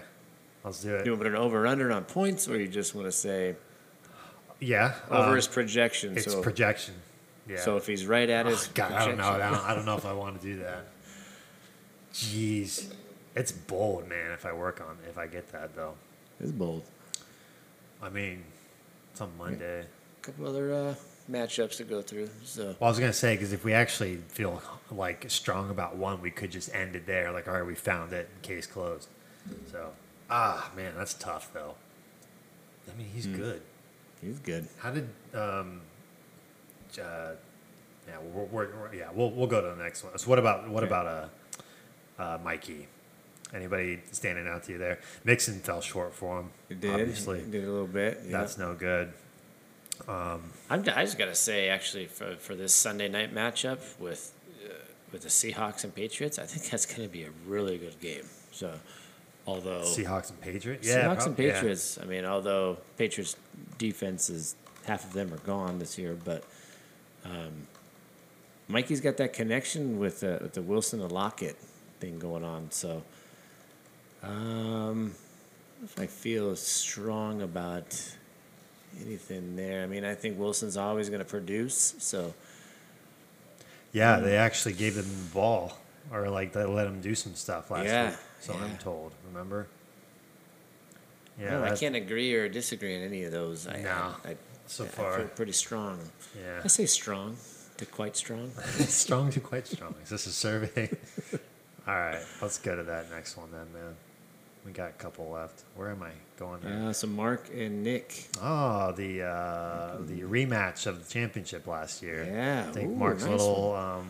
let's do it. You want an over-under on points, or you just want to say? Yeah. Over his projection. It's projection. Yeah. So if he's right at his projection. I don't know. I don't know if I want to do that. Jeez, it's bold, man. If I get that though, it's bold. I mean, it's on Monday. A couple other matchups to go through. So, well, I was gonna say because if we actually feel like strong about one, we could just end it there. Like, all right, we found it. Case closed. So, man, that's tough though. I mean, he's good. He's good. How did we'll go to the next one. So, what about Mikey, anybody standing out to you there? Mixon fell short for him. It did. Obviously. It did a little bit. Yeah. That's no good. I just got to say, actually, for this Sunday night matchup with the Seahawks and Patriots, I think that's going to be a really good game. So, although Seahawks and Patriots? Yeah, Seahawks and Patriots. Yeah. I mean, although Patriots' defense half of them are gone this year, but Mikey's got that connection with the Wilson and Lockett thing going on. So I feel strong about anything there. I mean, I think Wilson's always going to produce. So yeah, they actually gave them the ball, or like they let him do some stuff last week. So I'm told. Remember? Yeah, I can't agree or disagree on any of those. So far, I feel pretty strong. Yeah, I say strong to quite strong. Strong to quite strong. Is this a survey? All right, let's go to that next one then, man. We got a couple left. Where am I going? So Mark and Nick. Oh, the rematch of the championship last year. Yeah, I think Mark's nice little.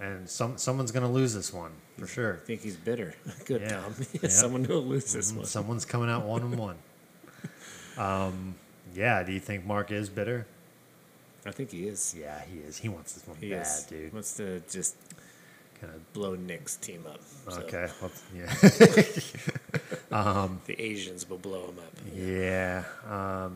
And someone's going to lose this one, for sure. I think he's bitter. Good, yeah. Tom. Yep. Someone will lose this one. Someone's coming out 1-1. Yeah, do you think Mark is bitter? I think he is. Yeah, he is. He wants this one bad, dude. He wants to just kind of blow Nick's team up. So. Okay. Well, yeah. The Asians will blow him up. Yeah. I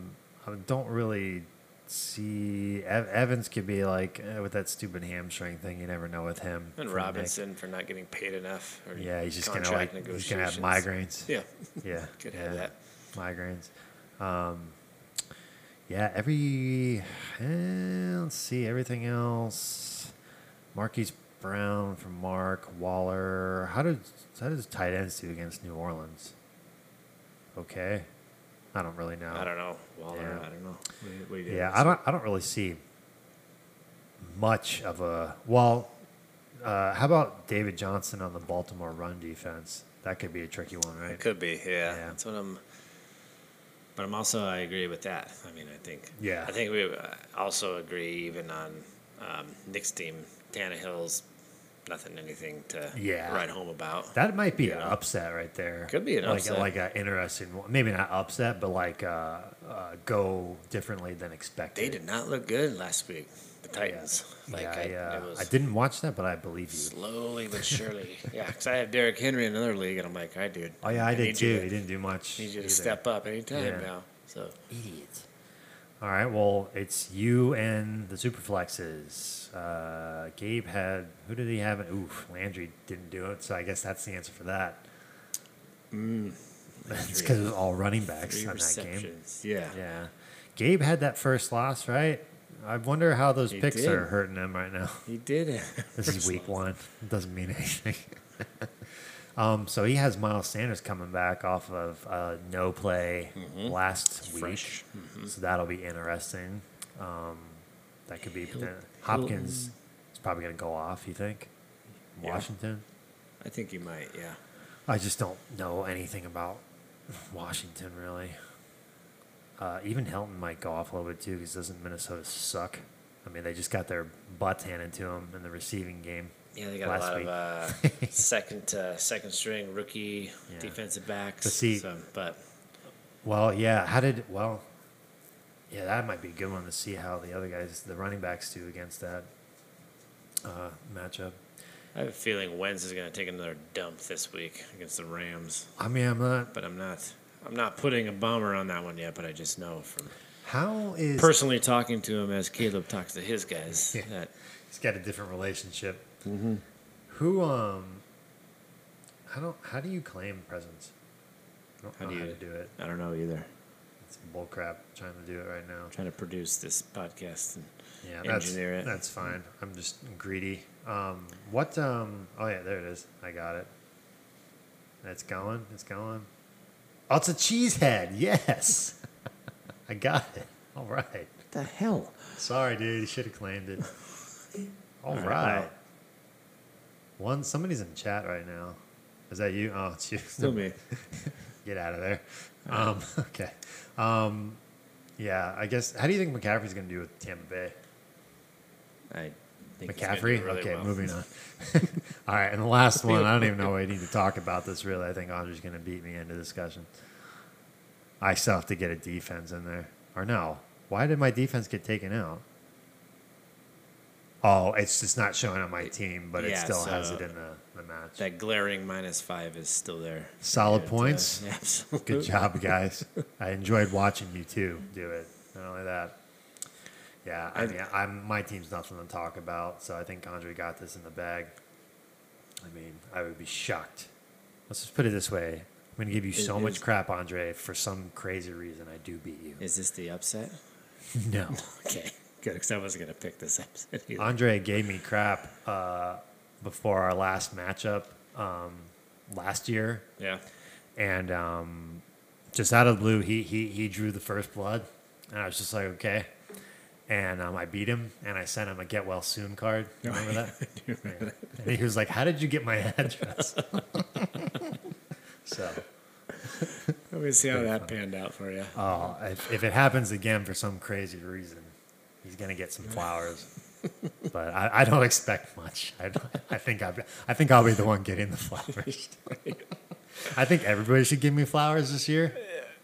don't really... See, Evans could be like with that stupid hamstring thing. You never know with him. And Robinson for not getting paid enough. Or he's just gonna he's gonna have migraines. Yeah, could have that migraines. Let's see everything else. Marquise Brown from Mark Waller. How does tight ends do against New Orleans? Okay. I don't really know. I don't know. Waller, I don't know. What do you do? I don't really see much of a how about David Johnson on the Baltimore run defense? That could be a tricky one, right? It could be, yeah. That's what I agree with that. I mean, I think we also agree even on Nick's team, Tannehill's anything to write home about. That might be an upset right there. Could be an upset. Like an interesting one. Maybe not upset, but like go differently than expected. They did not look good last week, the Titans. Yeah. I didn't watch that, but I believe you. Slowly but surely. Because I have Derrick Henry in another league, and I'm like, all right, dude. Oh, yeah, I did too. He didn't do much. Need you to step up anytime now. So idiots. All right, well, it's you and the Superflexes. Gabe had – who did he have? Landry didn't do it, so I guess that's the answer for that. It's because it was all running backs on that game. Yeah. Gabe had that first loss, right? I wonder how those picks are hurting him right now. He did. This is week one. It doesn't mean anything. So he has Miles Sanders coming back off of no play last week. Mm-hmm. So that'll be interesting. That could be Hopkins is probably going to go off, you think? Washington? I think he might, yeah. I just don't know anything about Washington, really. Even Hilton might go off a little bit, too, because doesn't Minnesota suck? I mean, they just got their butts handed to them in the receiving game. Yeah, they got a lot of second string rookie defensive backs. That might be a good one to see how the other guys, the running backs, do against that matchup. I have a feeling Wentz is going to take another dump this week against the Rams. I mean, I'm not putting a bomber on that one yet, but I just know from personally talking to him as Caleb talks to his guys that. He's got a different relationship. Mm-hmm. How do you claim presence? I don't know how to do it. I don't know either. It's bull crap trying to do it right now. I'm trying to produce this podcast and engineer it. That's fine. I'm just greedy. There it is. I got it. It's going. Oh, it's a cheese head. Yes. I got it. All right. What the hell? Sorry, dude. You should have claimed it. All right. Wow. Somebody's in chat right now. Is that you? Oh, it's you. Still me. Get out of there. Okay. I guess. How do you think McCaffrey's going to do with Tampa Bay? I think McCaffrey. Really okay, well. Moving on. All right, and the last one. I don't even know what I need to talk about this. Really, I think Andre's going to beat me into discussion. I still have to get a defense in there, or no? Why did my defense get taken out? Oh, it's just not showing on my team, but it still has it in the match. That glaring -5 is still there. Solid points. Absolutely. Good job, guys. I enjoyed watching you two do it. Not only that, Yeah, I mean, my team's nothing to talk about, so I think Andre got this in the bag. I mean, I would be shocked. Let's just put it this way. I'm going to give you so much crap, Andre, for some crazy reason I do beat you. Is this the upset? No. Okay, good, because I wasn't going to pick this upset either. Andre gave me crap before our last matchup last year. Yeah. And just out of the blue, he drew the first blood, and I was just like, okay. And I beat him, and I sent him a get well soon card. Remember that? I do remember that. And he was like, how did you get my address? So let me see how that panned out for you. Oh, if it happens again for some crazy reason, he's going to get some flowers. But I don't expect much. I think I'll be the one getting the flowers. I think everybody should give me flowers this year.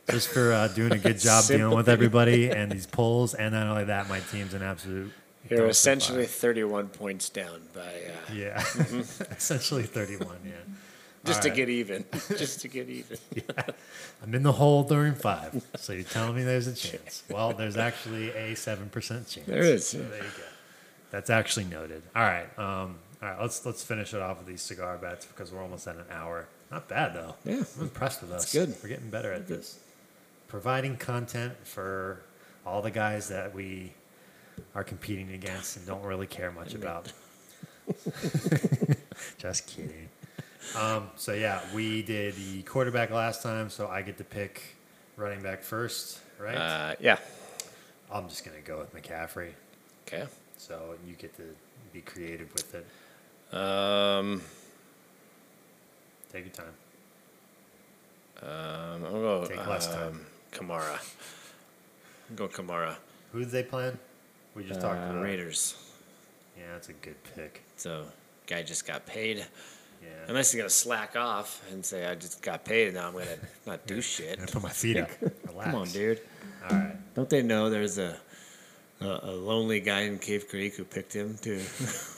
Just for doing a good job dealing with everybody and these polls. And not only that, my team's an absolute... You're essentially 31 points down by... Yeah. Mm-hmm. Essentially 31, yeah. Just to get even. Yeah. I'm in the hole during 5. So you're telling me there's a chance. Well, there's actually a 7% chance. There is. So there you go. That's actually noted. All right. Let's finish it off with these cigar bets because we're almost at an hour. Not bad, though. Yeah. I'm impressed with us. It's good. We're getting better at this. Providing content for all the guys that we are competing against and don't really care much about. Just kidding. So, yeah, we did the quarterback last time, so I get to pick running back first, right? Yeah. I'm just going to go with McCaffrey. Okay. So you get to be creative with it. Take your time. I'm going to go less time. Kamara. I'm going Kamara. Who did they plan? We just talked about Raiders. Yeah, that's a good pick. So, guy just got paid. Yeah. Unless he's going to slack off and say, I just got paid and now I'm going to not do shit. I'm going to put my feet up. Relax. Come on, dude. All right. Don't they know there's a lonely guy in Cave Creek who picked him to...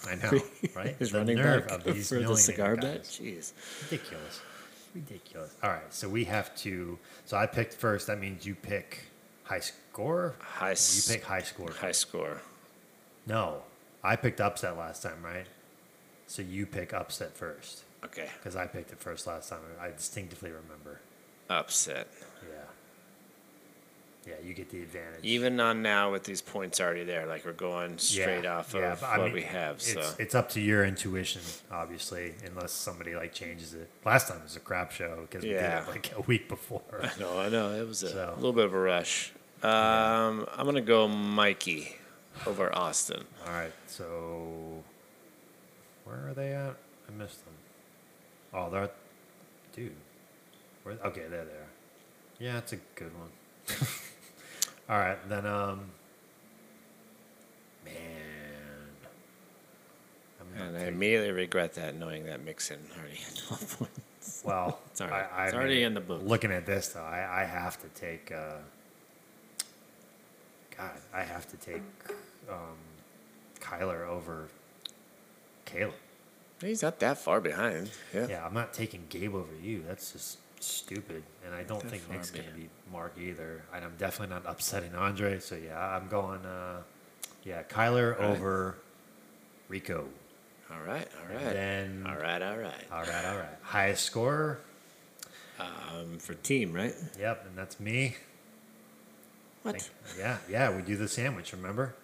I know, right? His running nerve back of these for the cigar bet? Jeez. Ridiculous. All right, so we have to... So I picked first. That means you pick high score? You pick high score. High score. No. I picked upset last time, right? So you pick upset first. Okay. Because I picked it first last time. I distinctively remember. Upset. Yeah. Yeah, you get the advantage. Even on now with these points already there, like we're going straight off of what we have. It's up to your intuition, obviously, unless somebody like changes it. Last time it was a crap show because we did it like a week before. I know. It was a little bit of a rush. I'm going to go Mikey over Austin. All right, so where are they at? I missed them. Oh, they're – dude. Okay, there they are. Yeah, it's a good one. All right, then, and I immediately regret that, knowing that Mixon already had 12 points. Well, it's already in the book. Looking at this, though, I have to take, Kyler over Caleb. He's not that far behind. Yeah, I'm not taking Gabe over you. That's just... stupid, and I don't think Nick's going to beat Mark either, and I'm definitely not upsetting Andre, so I'm going Kyler over Rico. All right. Highest scorer? For team, right? Yep, and that's me. What? Yeah, we do the sandwich, remember?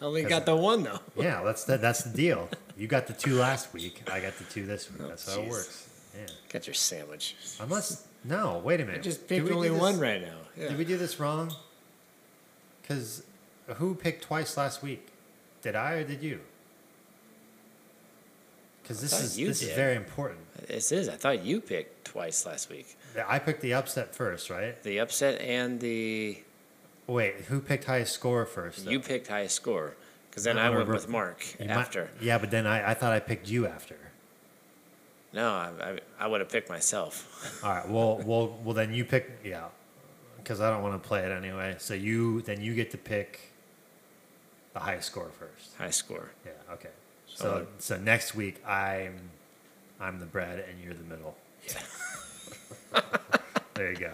I only got the one, though. Yeah, that's the deal. You got the two last week, I got the two this week. That's how it works. Yeah. Got your sandwich. Wait a minute. I just picked only one right now. Yeah. Did we do this wrong? Because who picked twice last week? Did I or did you? Because this is very important. This is. I thought you picked twice last week. I picked the upset first, right? The upset and the... Wait, who picked highest score first? Though? You picked highest score. Because then I went with Mark after. But then I thought I picked you after. No, I would have picked myself. All right. Well, then you pick, because I don't want to play it anyway. So you get to pick the high score first. High score. Yeah. Okay. So next week I'm the bread and you're the middle. Yeah. There you go.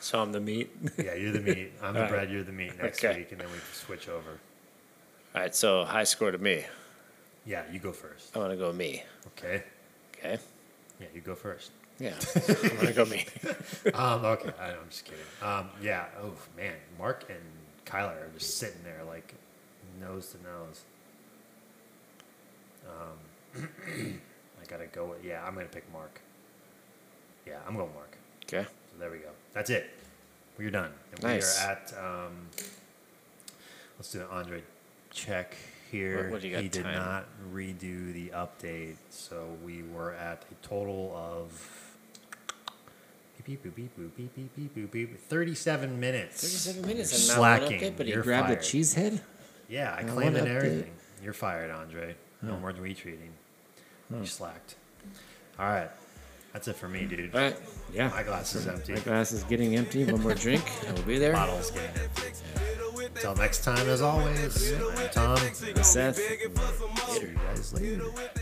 So I'm the meat. Yeah, you're the meat. I'm the bread. You're the meat next week, and then we switch over. All right, so high score to me. Yeah, you go first. I want to go me. Okay. Okay. Yeah, you go first. Yeah, I'm going to go me. Okay, I'm just kidding. Yeah, oh, man, Mark and Kyler are just sitting there like nose to nose. I got to go with, yeah, I'm going to pick Mark. Yeah, I'm going Mark. Okay. So there we go. That's it. We're done. And nice. We are at, let's do an Andre check here. What do you got? He did not redo the update, so we were at a total of 37 minutes. 37 minutes and slacking. Not it, but he grabbed a cheese head? Yeah, I claimed and everything. You're fired, Andre. No more retreating. You slacked. All right. That's it for me, dude. All right. Yeah. My glass is empty. My glass is getting empty. One more drink, and we'll be there. Bottle's getting empty. Until next time, as always, I'm Tom, I'm Seth, later, guys, later.